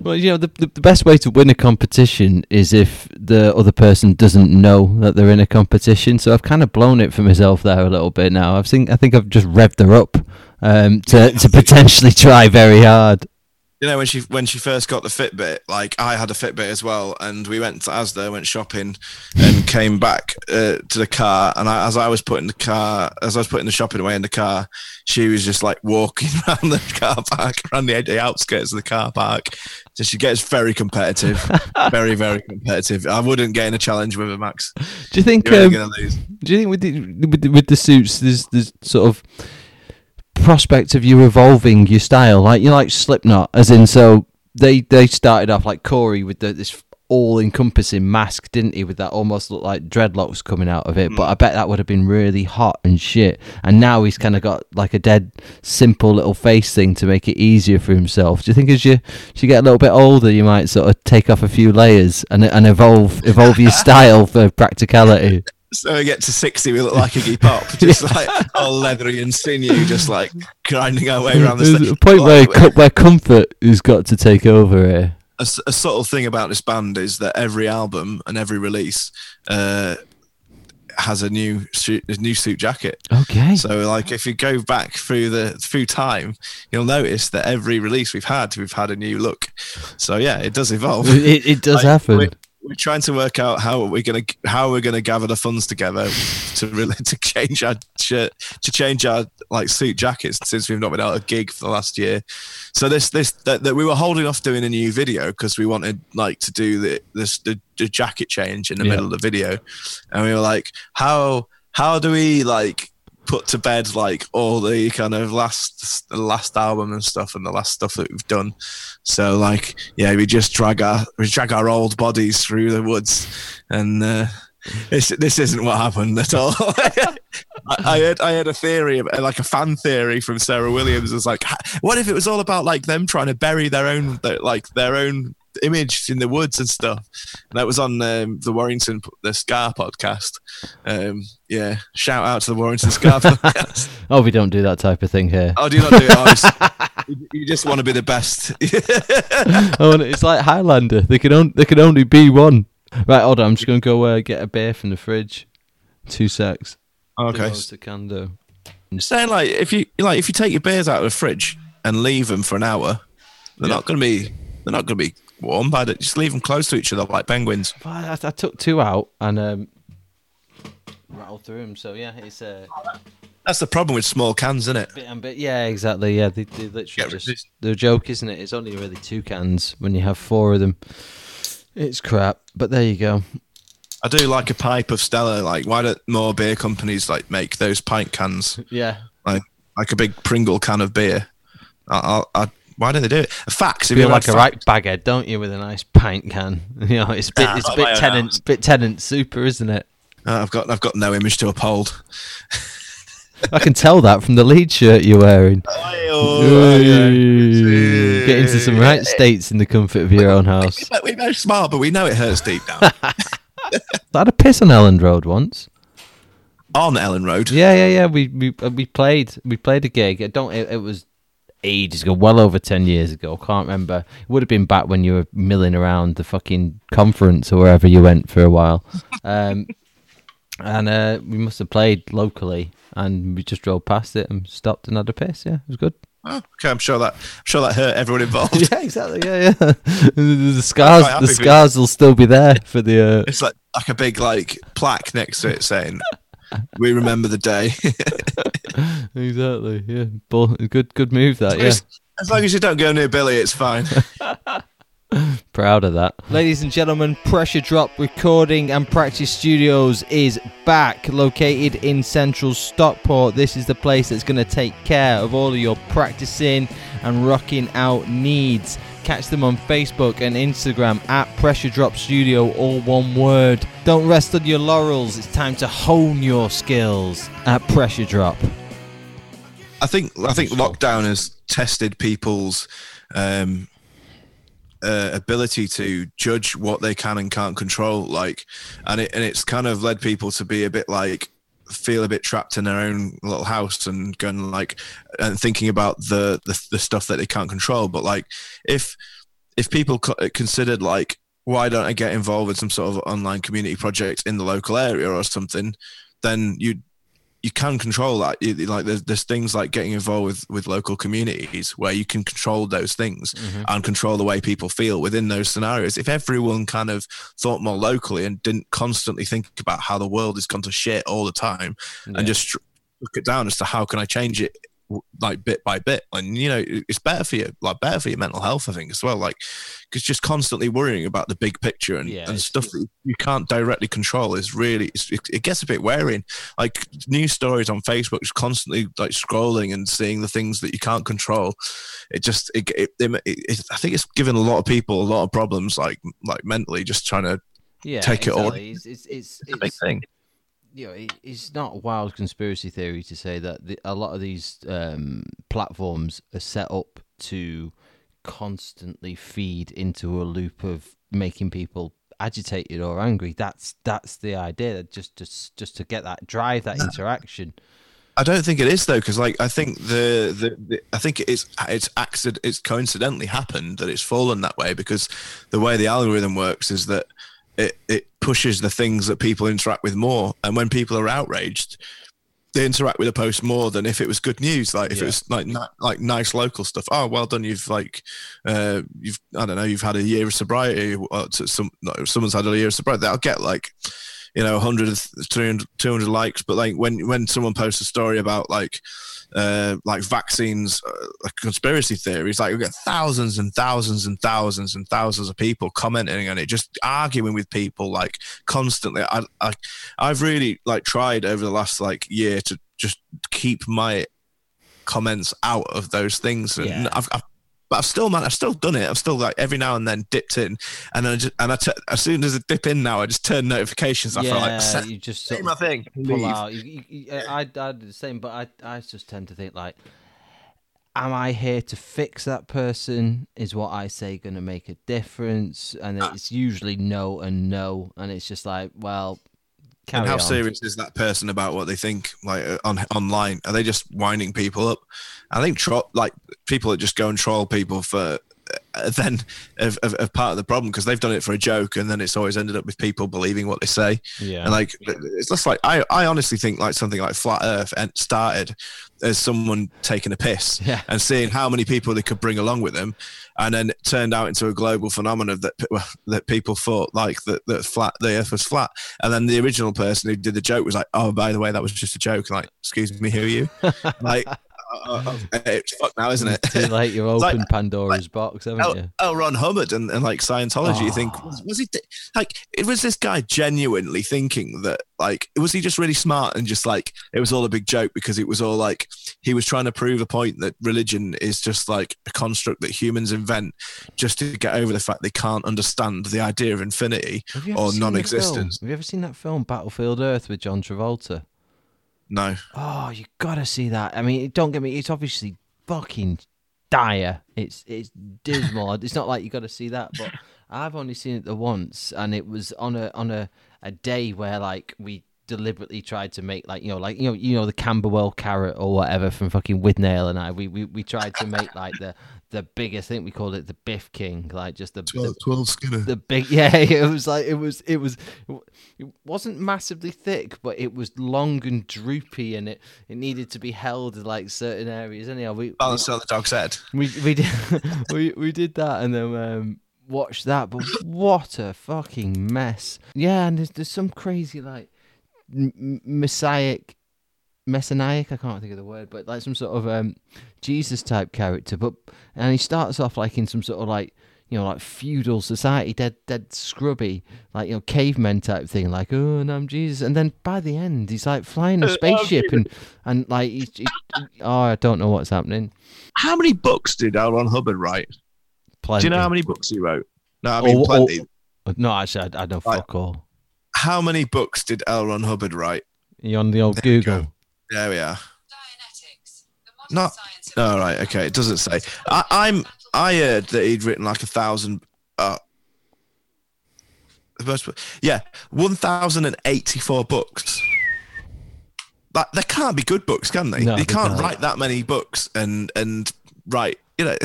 Well, you know, the, the, the best way to win a competition is if the other person doesn't know that they're in a competition. So I've kind of blown it for myself there a little bit now. I've seen, I think I've just revved her up. um, to to potentially try very hard. You know, when she when she first got the Fitbit, like I had a Fitbit as well, and we went to Asda, went shopping, and came back uh, to the car. And I, as I was putting the car, as I was putting the shopping away in the car, she was just like walking around the car park, around the, the outskirts of the car park. So she gets very competitive, very very competitive. I wouldn't get in a challenge with her, Max. Do you think? Um, gonna lose. Do you think with the with the, with the suits, there's there's sort of prospect of you evolving your style, like you like Slipknot, as in so they they started off like Corey with the, this all-encompassing mask, didn't he, with that almost looked like dreadlocks coming out of it, mm. but I bet that would have been really hot and shit, and now he's kind of got like a dead simple little face thing to make it easier for himself. Do you think as you as you get a little bit older you might sort of take off a few layers and and evolve evolve your style for practicality? So we get to sixty, we look like Iggy Pop, just yeah. like all leathery and sinew, just like grinding our way around the There's station. A point where, com- where comfort has got to take over here. A, a subtle thing about this band is that every album and every release uh, has a new suit, a new suit jacket. Okay. So like if you go back through the through time, you'll notice that every release we've had, we've had a new look. So yeah, it does evolve. It, it does like, happen. We, We're trying to work out how we're gonna how we're gonna gather the funds together to really to change our shirt, to change our like suit jackets, since we've not been out a gig for the last year. So this this that, that we were holding off doing a new video because we wanted like to do the this the, the jacket change in the yeah. middle of the video, and we were like, how how do we like put to bed like all the kind of last the last album and stuff and the last stuff that we've done. So like yeah, we just drag our we drag our old bodies through the woods, and uh, this this isn't what happened at all. I, I heard I heard a theory, like a fan theory from Sarah Williams, was like, what if it was all about like them trying to bury their own like their own image in the woods and stuff? And that was on um, the Warrington the Scar podcast. Um, yeah, shout out to the Warrington Scar podcast. Oh, we don't do that type of thing here. Oh, do not do it. I just, you, you just want to be the best. Oh, and it's like Highlander. They can on, they can only be one. Right, hold on. I'm just gonna go uh, get a beer from the fridge. Two secs. Okay. To Kando. Saying like if you like if you take your beers out of the fridge and leave them for an hour, they're yeah. not gonna be they're not gonna be. warm, but just leave them close to each other like penguins. I, I took two out and um, rattled through them. So yeah, it's uh, that's the problem with small cans, isn't it? Bit and bit, yeah, exactly. Yeah, they, they literally Get just the joke, isn't it? It's only really two cans when you have four of them. It's crap, but there you go. I do like a pipe of Stella. Like, why don't more beer companies like make those pint cans? Yeah, like like a big Pringle can of beer. I I. I Why do they do it? Facts. If you like a right baghead, don't you, with a nice pint can? You know, it's a bit, nah, it's a bit tenant, bit tenant super, isn't it? Uh, I've got, I've got no image to uphold. I can tell that from the Leeds shirt you're wearing. Get into some right states in the comfort of your own house. We both smile, but we know it hurts deep down. I had a piss on Elland Road once. On Elland Road. Yeah, yeah, yeah. We we we played, we played a gig. I don't. It, it was. Ages ago, well over ten years ago, can't remember. It would have been back when you were milling around the fucking conference or wherever you went for a while. Um, and uh, we must have played locally, and we just drove past it and stopped and had a piss. Yeah, it was good. Oh, okay, I'm sure that I'm sure that hurt everyone involved. Yeah, exactly. Yeah, yeah. The scars, the scars will still be there for the. Uh... It's like like a big like plaque next to it saying, "We remember the day." Exactly. Yeah. Bull, good. Good move. That. Yeah. As long as you don't go near Billy, it's fine. Proud of that. Ladies and gentlemen, Pressure Drop Recording and Practice Studios is back, located in central Stockport. This is the place that's going to take care of all of your practicing and rocking out needs. Catch them on Facebook and Instagram at Pressure Drop Studio, all one word. Don't rest on your laurels. It's time to hone your skills at Pressure Drop. I think I think lockdown has tested people's um, uh, ability to judge what they can and can't control. Like, and it and it's kind of led people to be a bit like. Feel a bit trapped in their own little house and going like and thinking about the, the the stuff that they can't control. But like if if people considered like, why don't I get involved in some sort of online community project in the local area or something, then you'd you can control that. Like there's, there's things like getting involved with, with local communities where you can control those things mm-hmm. and control the way people feel within those scenarios. If everyone kind of thought more locally and didn't constantly think about how the world has gone to shit all the time yeah. and just look it down as to how can I change it like bit by bit, and you know it's better for you, like better for your mental health I think as well, like because just constantly worrying about the big picture and, yeah, and stuff that you can't directly control is really it's, it gets a bit wearing. Like news stories on Facebook, just constantly like scrolling and seeing the things that you can't control, it just it, it, it, it I think it's given a lot of people a lot of problems, like like mentally just trying to yeah, take exactly. it all it's, it's, it's, it's a big thing. You know, it, it's not a wild conspiracy theory to say that the, a lot of these um, platforms are set up to constantly feed into a loop of making people agitated or angry. That's that's the idea, just just just to get that drive, that interaction. I don't think it is though, because like I think the, the, the I think it's it's accident it's coincidentally happened that it's fallen that way, because the way the algorithm works is that it it pushes the things that people interact with more, and when people are outraged they interact with a post more than if it was good news, like if yeah. it was like like nice local stuff. Oh, well done, you've like uh you've I don't know you've had a year of sobriety, or some someone's had a year of sobriety, that'll get like you know one hundred, three hundred, two hundred likes. But like when when someone posts a story about like Uh, like vaccines, uh, conspiracy theories, like we get thousands and thousands and thousands and thousands of people commenting on it, just arguing with people like constantly. I, I, I've really like tried over the last like year to just keep my comments out of those things, and yeah. I've, I've but I've still man, I've still done it. I've still like every now and then dipped in, and I just and I t- as soon as I dip in now, I just turn notifications off. Yeah, like, set, you just sort of my thing. Pull out. You, you, you, I I do the same, but I I just tend to think like, am I here to fix that person? Is what I say going to make a difference? And it's usually no and no, and it's just like well. And how on. serious is that person about what they think? Like on online, are they just winding people up? I think tro- like people that just go and troll people for uh, then of part of the problem, because they've done it for a joke, and then it's always ended up with people believing what they say. Yeah, and like it's just like I, I honestly think like something like Flat Earth started as someone taking a piss yeah. and seeing how many people they could bring along with them, and then it turned out into a global phenomenon that well, that people thought like that that flat the Earth was flat, and then the original person who did the joke was like, oh, by the way, that was just a joke. Like, excuse me, who are you? Like, oh, oh, it's fucked now, isn't it? Too late, you opened like, Pandora's like, box, haven't L, you? L. Ron Hubbard and, and like Scientology. Oh. You think was, was he like? It was this guy genuinely thinking that like was he just really smart and just like it was all a big joke because it was all like he was trying to prove a point that religion is just like a construct that humans invent just to get over the fact they can't understand the idea of infinity or non-existence. Have you ever seen that film Battlefield Earth with John Travolta? No. Oh, you gotta see that. I mean, don't get me. It's obviously fucking dire. It's it's dismal. It's not like you gotta see that, but I've only seen it the once, and it was on a on a, a day where like we deliberately tried to make like you know like you know you know the Camberwell carrot or whatever from fucking Widnail, and I we we, we tried to make like the the biggest thing. We called it the Biff King, like just the twelve, the twelve Skinner. The big yeah. It was like it was it was. It wasn't massively thick, but it was long and droopy, and it, it needed to be held in like certain areas. Anyhow, we balanced out the dog's head. We we did we we did that, and then um, watched that. But what a fucking mess! Yeah, and there's there's some crazy like messianic, messianic. I can't think of the word, but like some sort of um Jesus type character. But and he starts off like in some sort of like. You know, like feudal society, dead, dead scrubby, like, you know, cavemen type thing, like, oh, and I'm Jesus. And then by the end, he's like flying a spaceship and, and like, he, he, oh, I don't know what's happening. How many books did L. Ron Hubbard write? Plenty. Do you know how many books he wrote? No, I mean, or, plenty. Or, no, actually, I, I don't like, fuck all. How many books did L. Ron Hubbard write? You're on the old there Google. There we are. Dianetics, the modern Not, science of oh, right, okay, it doesn't say. I, I'm... I heard that he'd written like a thousand, uh, yeah, one thousand eighty-four books. Like, they can't be good books, can they? No, you they can't, can't write that many books and, and write, you know,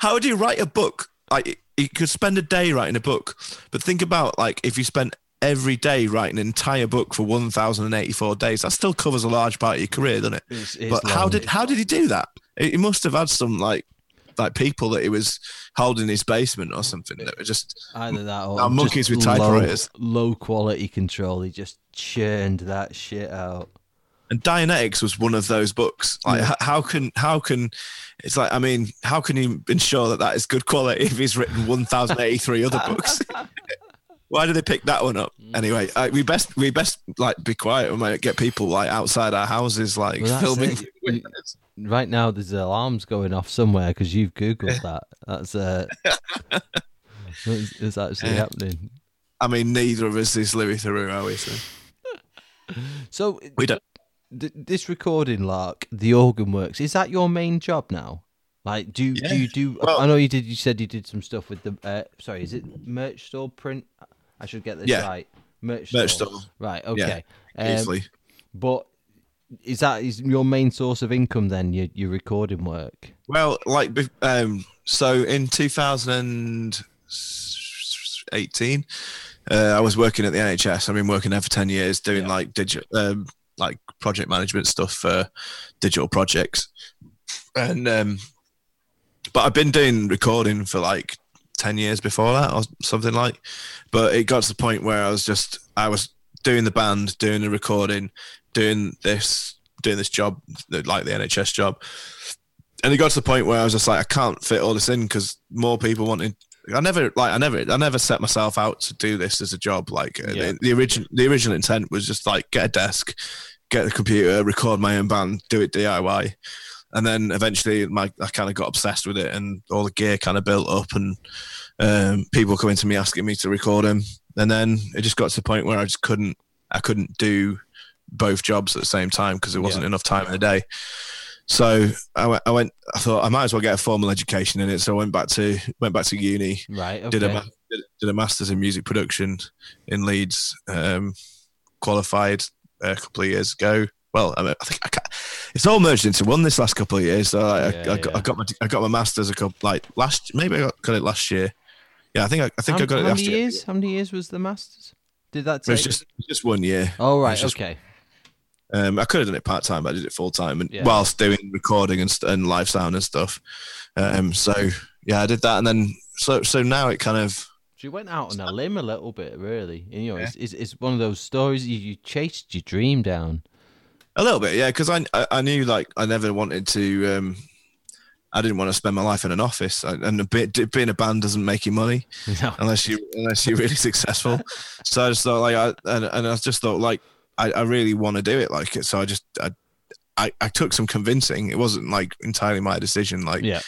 how would you write a book? Like, you could spend a day writing a book, but think about like if you spent every day writing an entire book for one thousand eighty-four days. That still covers a large part of your career, doesn't it? It's, it's but long. how did how did he do that? He must have had some like like people that he was holding in his basement or something that were just either that or monkeys with typewriters. Low, low quality control. He just churned that shit out. And Dianetics was one of those books. Like, yeah. how can, how can, it's like, I mean, how can you ensure that that is good quality if he's written one thousand eighty-three other books? Why did they pick that one up? Anyway, I, we best, we best like be quiet. We might get people like outside our houses, like well, filming. You, right now, there's alarms going off somewhere because you've Googled that. That's uh, it's, it's actually yeah. happening. I mean, neither of us is Louis Theroux, are we? So, so we don't. This recording lark, the Organ Works, is that your main job now? Like, do yeah. do you do? Well, I know you did. You said you did some stuff with the. Uh, sorry, is it merch store print? I should get this yeah. right. Merch, merch store. store. Right. Okay. Yeah, um, easily. But is that is your main source of income then? Your your recording work. Well, like um, so in two thousand eighteen, uh, I was working at the N H S. I've been working there for ten years, doing yeah. like digital. Um, like project management stuff for digital projects. And, um, but I've been doing recording for like ten years before that or something like, but it got to the point where I was just, I was doing the band, doing the recording, doing this, doing this job, like the N H S job. And it got to the point where I was just like, I can't fit all this in because more people wanted, I never like I never I never set myself out to do this as a job. Like yeah. the, the original the original intent was just like get a desk, get a computer, record my own band, do it D I Y, and then eventually my I kind of got obsessed with it, and all the gear kind of built up, and um, people coming to me asking me to record them, and then it just got to the point where I just couldn't I couldn't do both jobs at the same time because there wasn't yeah. enough time in the day. So I, I went. I thought I might as well get a formal education in it. So I went back to went back to uni. Right. Okay. Did a did, did a master's in music production in Leeds. Um, qualified a couple of years ago. Well, I, mean, I think I can't, it's all merged into one this last couple of years. So like, yeah, I, I, yeah. Got, I got my I got my master's a couple like last maybe I got, got it last year. Yeah, I think I, I think how, I got it last year. How many years? How many years was the master's? Did that take? It was just it was just one year. Oh right. Just, okay. Um, I could have done it part time, but I did it full time, and yeah. whilst doing recording and and live sound and stuff. Um, so yeah, I did that, and then so so now it kind of. So you went out on a limb a little bit, really. You know, yeah. it's, it's it's one of those stories you, you chased your dream down. A little bit, yeah, because I, I I knew like I never wanted to. Um, I didn't want to spend my life in an office, and a bit, being a band doesn't make you money no. unless you unless you're really successful. So I just thought like I and, and I just thought like. I, I really want to do it like it. So I just, I, I, I took some convincing. It wasn't like entirely my decision. Like yeah.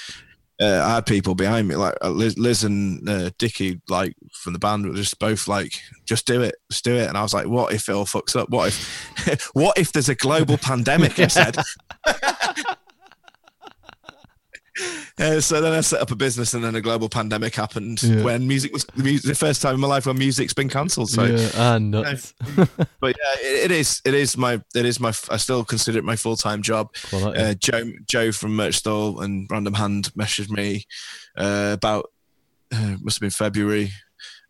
uh, I had people behind me, like uh, Liz, Liz and uh, Dickie, like from the band were just both like, just do it, just do it. And I was like, what if it all fucks up? What if, what if there's a global pandemic? I said. Uh, so then I set up a business, and then a global pandemic happened yeah. when music was the, music, the first time in my life when music's been cancelled. So, yeah, uh, nuts. You know, but yeah, it, it is. It is my. It is my. I still consider it my full time job. Uh, Joe, Joe from Merch Store and Random Hand messaged me uh, about uh, must have been February,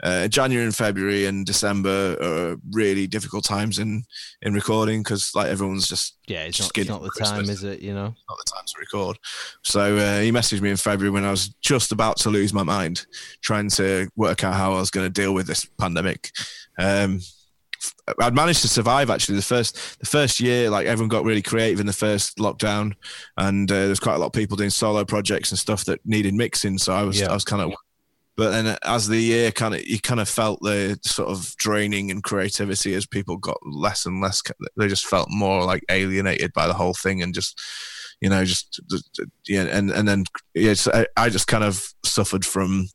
uh, January and February and December are really difficult times in in recording because like everyone's just. Yeah, it's not, it's not the Christmas. Time, is it? You know, it's not the time to record. So uh, he messaged me in February when I was just about to lose my mind, trying to work out how I was going to deal with this pandemic. Um, I'd managed to survive actually. The first, the first year, like everyone got really creative in the first lockdown, and uh, there's quite a lot of people doing solo projects and stuff that needed mixing. So I was, yeah. I was kind of. But then, as the year kind of, you kind of felt the sort of draining in creativity as people got less and less. They just felt more like alienated by the whole thing, and just, you know, just yeah. And and then yeah, so I just kind of suffered from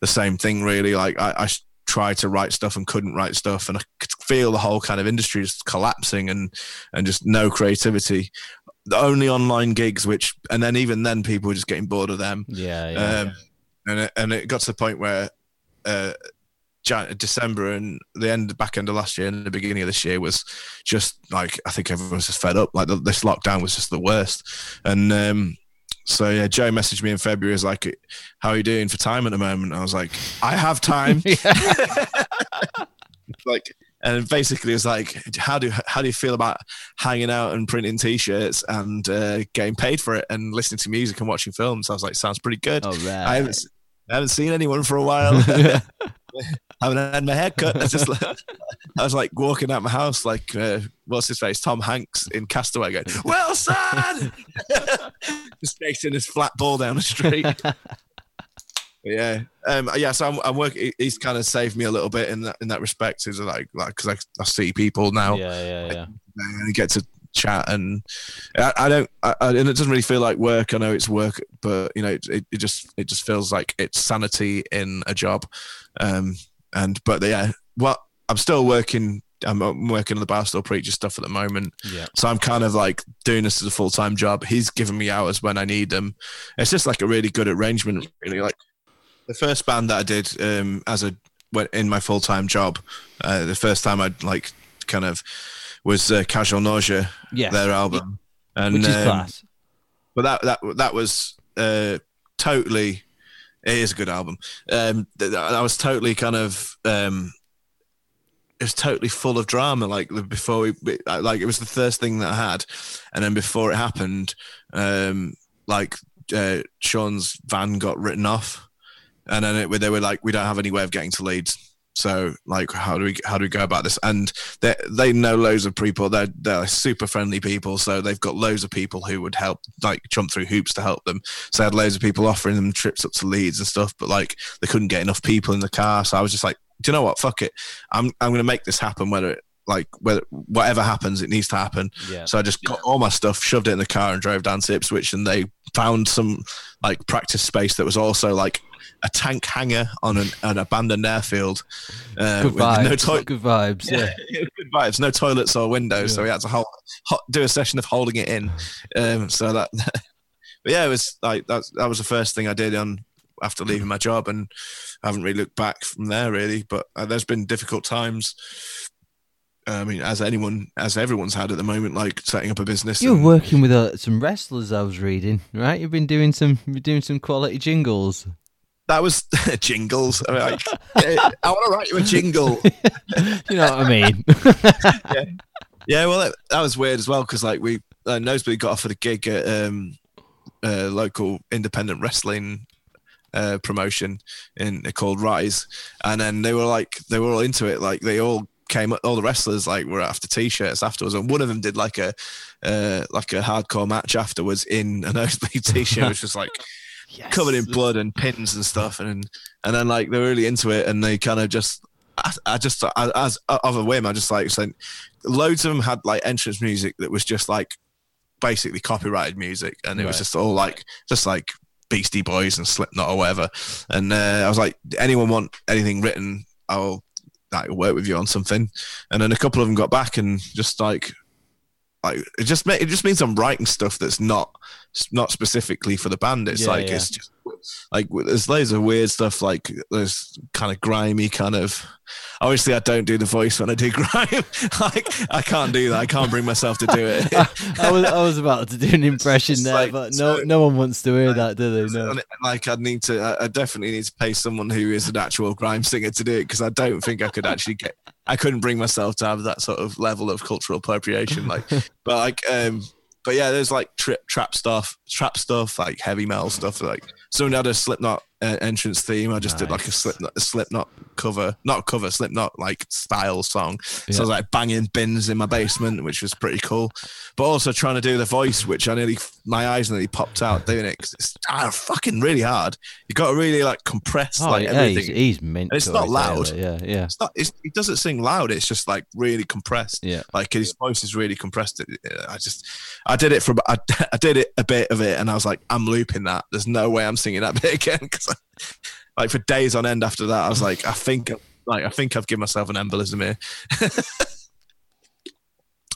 the same thing really. Like I, I tried to write stuff and couldn't write stuff, and I could feel the whole kind of industry just collapsing and and just no creativity. The only online gigs, which and then even then people were just getting bored of them. Yeah. yeah, um, yeah. And it, and it got to the point where uh, Jan- December and the end, back end of last year and the beginning of this year was just like, I think everyone was just fed up. Like the, this lockdown was just the worst. And um, so, yeah, Joe messaged me in February. He's like, how are you doing for time at the moment? I was like, I have time. like, and basically it was like, how do how do you feel about hanging out and printing t-shirts and uh, getting paid for it and listening to music and watching films? I was like, sounds pretty good. All right. I haven't, I haven't seen anyone for a while. I haven't had my hair cut. I, just, I was like walking out my house like, uh, what's his face? Tom Hanks in Castaway going, Wilson! Just chasing his flat ball down the street. Yeah, um, yeah. So I'm, I'm working. He's kind of saved me a little bit in that in that respect. Is like like because I, I see people now. Yeah, yeah, like, yeah. And I get to chat, and I, I don't. I, and it doesn't really feel like work. I know it's work, but you know, it, it just it just feels like it's sanity in a job. Um, and but yeah, well, I'm still working. I'm, I'm working on the Barstool Preacher stuff at the moment. Yeah. So I'm kind of like doing this as a full time job. He's giving me hours when I need them. It's just like a really good arrangement, really. Like, the first band that I did um, as a went in my full time job, uh, the first time I'd like kind of was uh, Casual Nausea, yeah, their album, and which is um, class. But that that that was uh, totally. It is a good album. Um, that, that was totally kind of. Um, it was totally full of drama. Like before we, like it was the first thing that I had, and then before it happened, um, like uh, Sean's van got written off. And then it, they were like, we don't have any way of getting to Leeds. So like, how do we how do we go about this? And they they know loads of people. They're they're super friendly people. So they've got loads of people who would help, like jump through hoops to help them. So I had loads of people offering them trips up to Leeds and stuff. But like, they couldn't get enough people in the car. So I was just like, do you know what? Fuck it. I'm I'm gonna make this happen. Whether it, like whether whatever happens, it needs to happen. Yeah. So I just got all my stuff, shoved it in the car, and drove down to Ipswich. And they found some like practice space that was also like a tank hangar on an, an abandoned airfield. Uh, good vibes. No to- good vibes. Yeah. yeah. Good vibes. No toilets or windows. Yeah. So we had to hold, ho- do a session of holding it in. Um, so that, but yeah, it was like, that, that was the first thing I did on after leaving my job, and I haven't really looked back from there really, but uh, there's been difficult times. I mean, as anyone, as everyone's had at the moment, like setting up a business. You're and- working with uh, some wrestlers. I was reading, right? You've been doing some, you're doing some quality jingles. That was jingles. I mean, like, yeah, I want to write you a jingle. You know what I mean? yeah. yeah, well, that, that was weird as well because, like, we uh, Nosebleed got offered a gig at um, a local independent wrestling uh, promotion in called Rise, and then they were like, they were all into it. Like, they all came up, all the wrestlers like were after t-shirts afterwards, and one of them did like a uh, like a hardcore match afterwards in a Nosebleed t-shirt, which was like. Yes. Covered in blood and pins and stuff, and and then like they were really into it, and they kind of just, I, I just I, as of a whim, I just like sent loads of them had like entrance music that was just like basically copyrighted music, and it right. was just all like just like Beastie Boys and Slipknot or whatever, and uh, I was like, anyone want anything written? I'll like work with you on something, and then a couple of them got back and just like. Like it just it just means I'm writing stuff that's not not specifically for the band. It's yeah, like yeah. it's just like there's loads of weird stuff. Like there's kind of grimy kind of. Obviously, I don't do the voice when I do grime. Like I can't do that. I can't bring myself to do it. I, I was I was about to do an impression there, like, but no so, no one wants to hear like, that, do they? No. Like I need to. I definitely need to pay someone who is an actual grime singer to do it because I don't think I could actually get. I couldn't bring myself to have that sort of level of cultural appropriation, like, but like, um, but yeah, there's like trip, trap stuff, trap stuff, like heavy metal stuff. Like someone had a Slipknot uh, entrance theme. I just nice. did like a Slipknot, a Slipknot cover, not cover, Slipknot like style song. Yeah. So I was like banging bins in my basement, which was pretty cool. But also trying to do the voice, which I nearly, my eyes nearly popped out doing it because it's ah, fucking really hard. You got to really like compress oh, like yeah, everything. He's, he's mint. And it's not loud. Yeah, yeah. It's not. It's, it doesn't sing loud. It's just like really compressed. Yeah. Like his voice is really compressed. I just, I did it for, I, I did it a bit of it, and I was like, I'm looping that. There's no way I'm singing that bit again because, like, for days on end after that, I was like, I think, like, I think I've given myself an embolism here.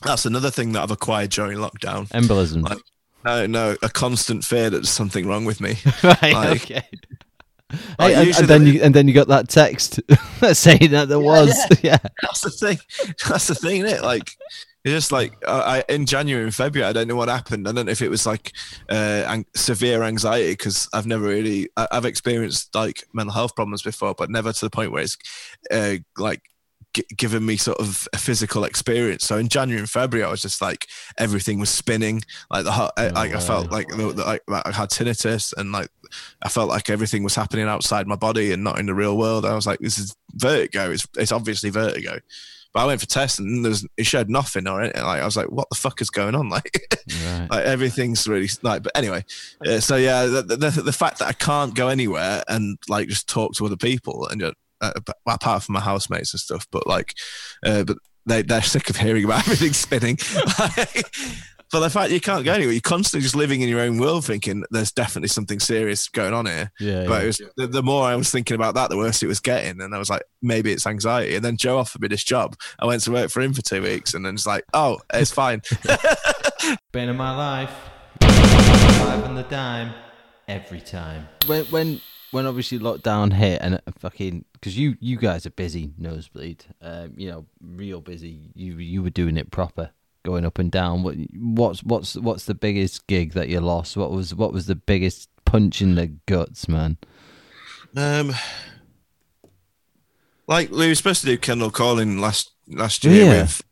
That's another thing that I've acquired during lockdown. Embolism. Like, no, no, a constant fear that there's something wrong with me. Right, like, okay. Like hey, and, and then you and then you got that text saying that there yeah, was. Yeah. yeah. That's the thing. That's the thing, isn't it? Like, it's just like I, in January and February, I don't know what happened. I don't know if it was like uh, an- severe anxiety because I've never really, I- I've experienced like mental health problems before, but never to the point where it's uh, like g- given me sort of a physical experience. So in January and February, I was just like, everything was spinning. Like the heart, oh, I, like, I felt like, the, the, like, like I had tinnitus, and like I felt like everything was happening outside my body and not in the real world. I was like, this is vertigo. It's it's obviously vertigo. But I went for tests and there was, it showed nothing or anything. Like I was like, what the fuck is going on? Like, right. Like everything's really like. But anyway, uh, so yeah, the, the the fact that I can't go anywhere and like just talk to other people, and uh, apart from my housemates and stuff, but like, uh, but they they're sick of hearing about everything spinning. Like, but the fact you can't go anywhere, you're constantly just living in your own world, thinking there's definitely something serious going on here. Yeah, but yeah, it was, yeah. the, the more I was thinking about that, the worse it was getting. And I was like, maybe it's anxiety. And then Joe offered me this job. I went to work for him for two weeks and then it's like, oh, it's fine. Bane of my life. Five on the dime. Every time. When, when, when obviously lockdown hit and fucking... Because you, you guys are busy, Nosebleed. Um, you know, real busy. You, you were doing it proper. Going up and down. What what's what's what's the biggest gig that you lost? What was what was the biggest punch in the guts, man? Um, like we were supposed to do Kendall Calling last last year yeah. with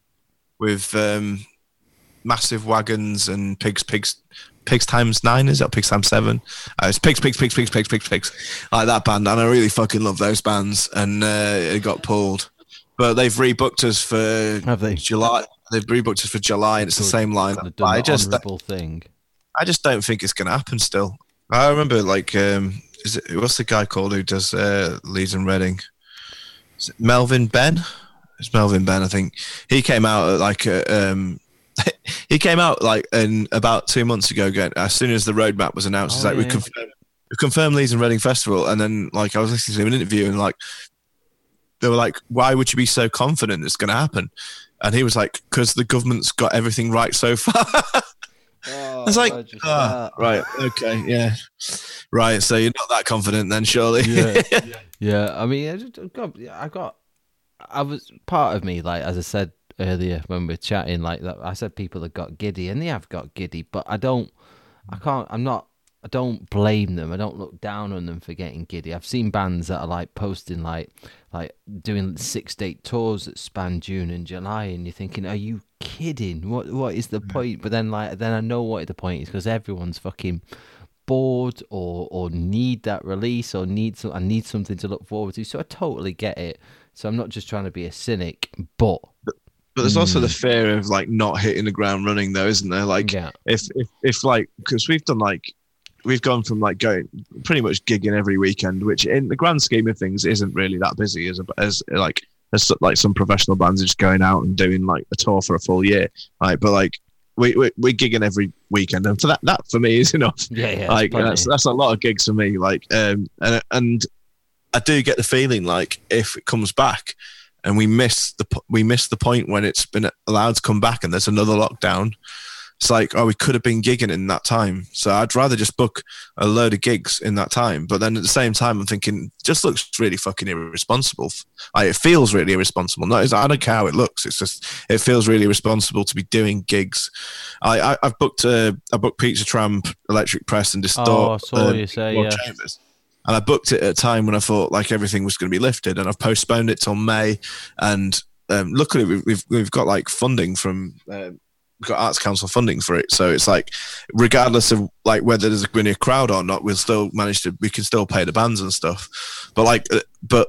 with um, massive wagons and pigs pigs pigs times nine is that pigs times seven? Uh, it's pigs pigs pigs pigs pigs pigs pigs like that band, and I really fucking love those bands, and uh, it got pulled. But they've rebooked us for Have they? July. They've rebooked us for July, and it's the same lineup. I just, thing. I just don't think it's going to happen. Still, I remember like, um, is it what's the guy called who does uh, Leeds and Reading? Is it Melvin Benn? It's Melvin Benn, I think. He came out at like a. Um, he came out like in about two months ago. Again, as soon as the roadmap was announced, oh, it's like yeah. we confirmed, we confirmed Leeds and Reading Festival, and then like I was listening to him in an interview, and like they were like, "Why would you be so confident it's going to happen?" And he was like, because the government's got everything right so far. Oh, I was like, oh, right, okay, yeah. Right, so you're not that confident then, surely. Yeah, yeah. yeah I mean, I, just, God, I got, I was, part of me, like, as I said earlier when we were chatting, like, I said people have got giddy, and they have got giddy, but I don't, I can't, I'm not, I don't blame them. I don't look down on them for getting giddy. I've seen bands that are like posting, like, like doing six date tours that span June and July, and you're thinking, "Are you kidding? What what is the point?" But then, like, then I know what the point is, because everyone's fucking bored or or need that release or need some. I need something to look forward to. So I totally get it. So I'm not just trying to be a cynic, but. But there's also the fear of like not hitting the ground running, though, isn't there? Like, yeah. if if if like because we've done like. We've gone from like going pretty much gigging every weekend, which in the grand scheme of things isn't really that busy as as like as like some professional bands are just going out and doing like a tour for a full year, right? But like we we we're gigging every weekend, and for that that for me is enough. Yeah, yeah. Like plenty. that's that's a lot of gigs for me. Like um and and I do get the feeling like if it comes back and we miss the we miss the point when it's been allowed to come back and there's another lockdown. It's like, oh, we could have been gigging in that time. So I'd rather just book a load of gigs in that time. But then at the same time, I'm thinking, it just looks really fucking irresponsible. Like, it feels really irresponsible. No, it's, I don't care how it looks. It's just, it feels really irresponsible to be doing gigs. I, I, I've booked uh, I booked Pizza Tramp, Electric Press and Distort. Oh, I saw um, you say, yeah. Chambers. And I booked it at a time when I thought like everything was going to be lifted. And I've postponed it till May. And um, luckily, we've, we've got like funding from... Um, got Arts Council funding for it, so it's like regardless of like whether there's going to be a crowd or not, we'll still manage to we can still pay the bands and stuff. But like but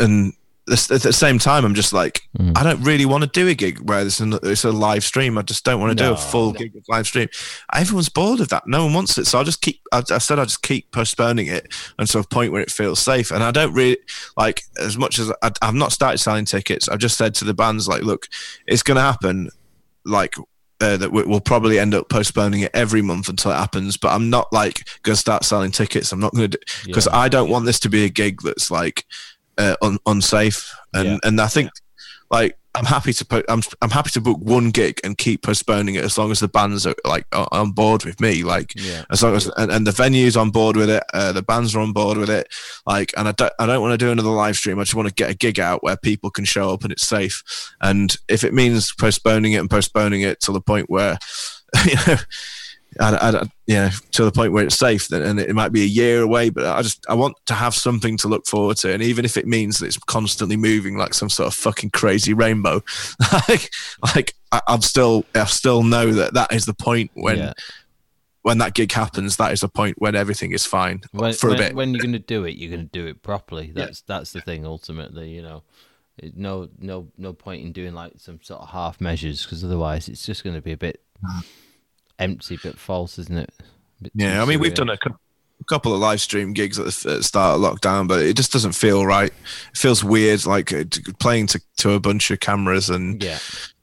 and at the same time I'm just like mm. I don't really want to do a gig where it's a, it's a live stream. I just don't want to no, do a full no. gig of live stream. Everyone's bored of that. No one wants it. So I just keep I, I said I just keep postponing it until a point where it feels safe. And I don't really like as much as I, I've not started selling tickets. I've just said to the bands like, look, it's going to happen. Like uh, that we'll probably end up postponing it every month until it happens. But I'm not like going to start selling tickets. I'm not going to because yeah. I don't want this to be a gig that's like uh, un- unsafe. And yeah. and I think yeah. like I'm happy to po- I'm I'm happy to book one gig and keep postponing it as long as the bands are like are on board with me. Like yeah. as long as and, and the venue's on board with it, uh, the bands are on board with it. Like and I don't I don't want to do another live stream. I just want to get a gig out where people can show up and it's safe. And if it means postponing it and postponing it to the point where you know I, I, yeah, to the point where it's safe, and it might be a year away, but I just I want to have something to look forward to, and even if it means that it's constantly moving like some sort of fucking crazy rainbow, like like I, I'm still I still know that that is the point when yeah. when that gig happens. That is the point when everything is fine when, for when, a bit. When you're gonna do it, you're gonna do it properly. That's yeah. that's the thing. Ultimately, you know, no no no point in doing like some sort of half measures, because otherwise it's just gonna be a bit. Empty but false, isn't it? Yeah, I mean, we've done a, cu- a couple of live stream gigs at the, at the start of lockdown, but it just doesn't feel right. It feels weird, like uh, playing to, to a bunch of cameras, and yeah.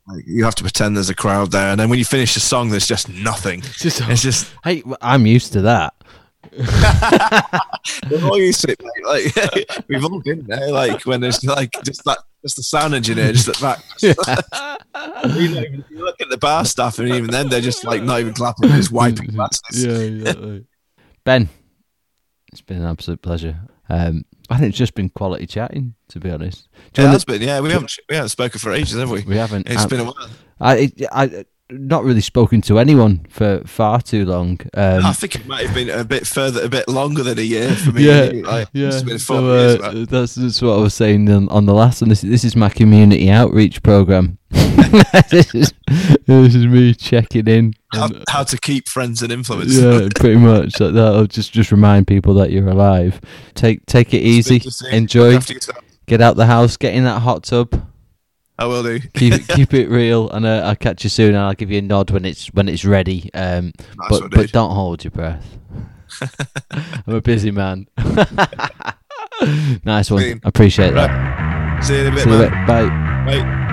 like, you have to pretend there's a crowd there. And then when you finish a song, there's just nothing. It's just, it's just hey, I'm used to that. We're all used to it, mate. Like, we've all been there. Like when there's like just that, just the sound engineer, just at that. Just, you, know, you look at the bar staff, and even then, they're just like not even clapping, just wiping glasses. Yeah, exactly. Ben, it's been an absolute pleasure. Um, I think it's just been quality chatting, to be honest. It has the, been, yeah. We haven't we haven't spoken for ages, have we? We haven't. It's I've, been a while. I I. Not really spoken to anyone for far too long. Um, I think it might have been a bit further, a bit longer than a year for me. Yeah, like, yeah. It's been four so, uh, years, right? that's, that's what I was saying on, on the last one. This, this is my community outreach program. this, is, this is me checking in. How, and, how to keep friends and influence. Yeah, pretty much like that. I'll just just remind people that you're alive. Take take it it's easy. Enjoy. Get out. get out the house. Get in that hot tub. I will do. keep, keep it real, and uh, I'll catch you soon, and I'll give you a nod when it's when it's ready. Um, nice but, one, but don't hold your breath. I'm a busy man. Nice one. I appreciate that. See you in a bit, See man. You in a bit. Bye. Bye.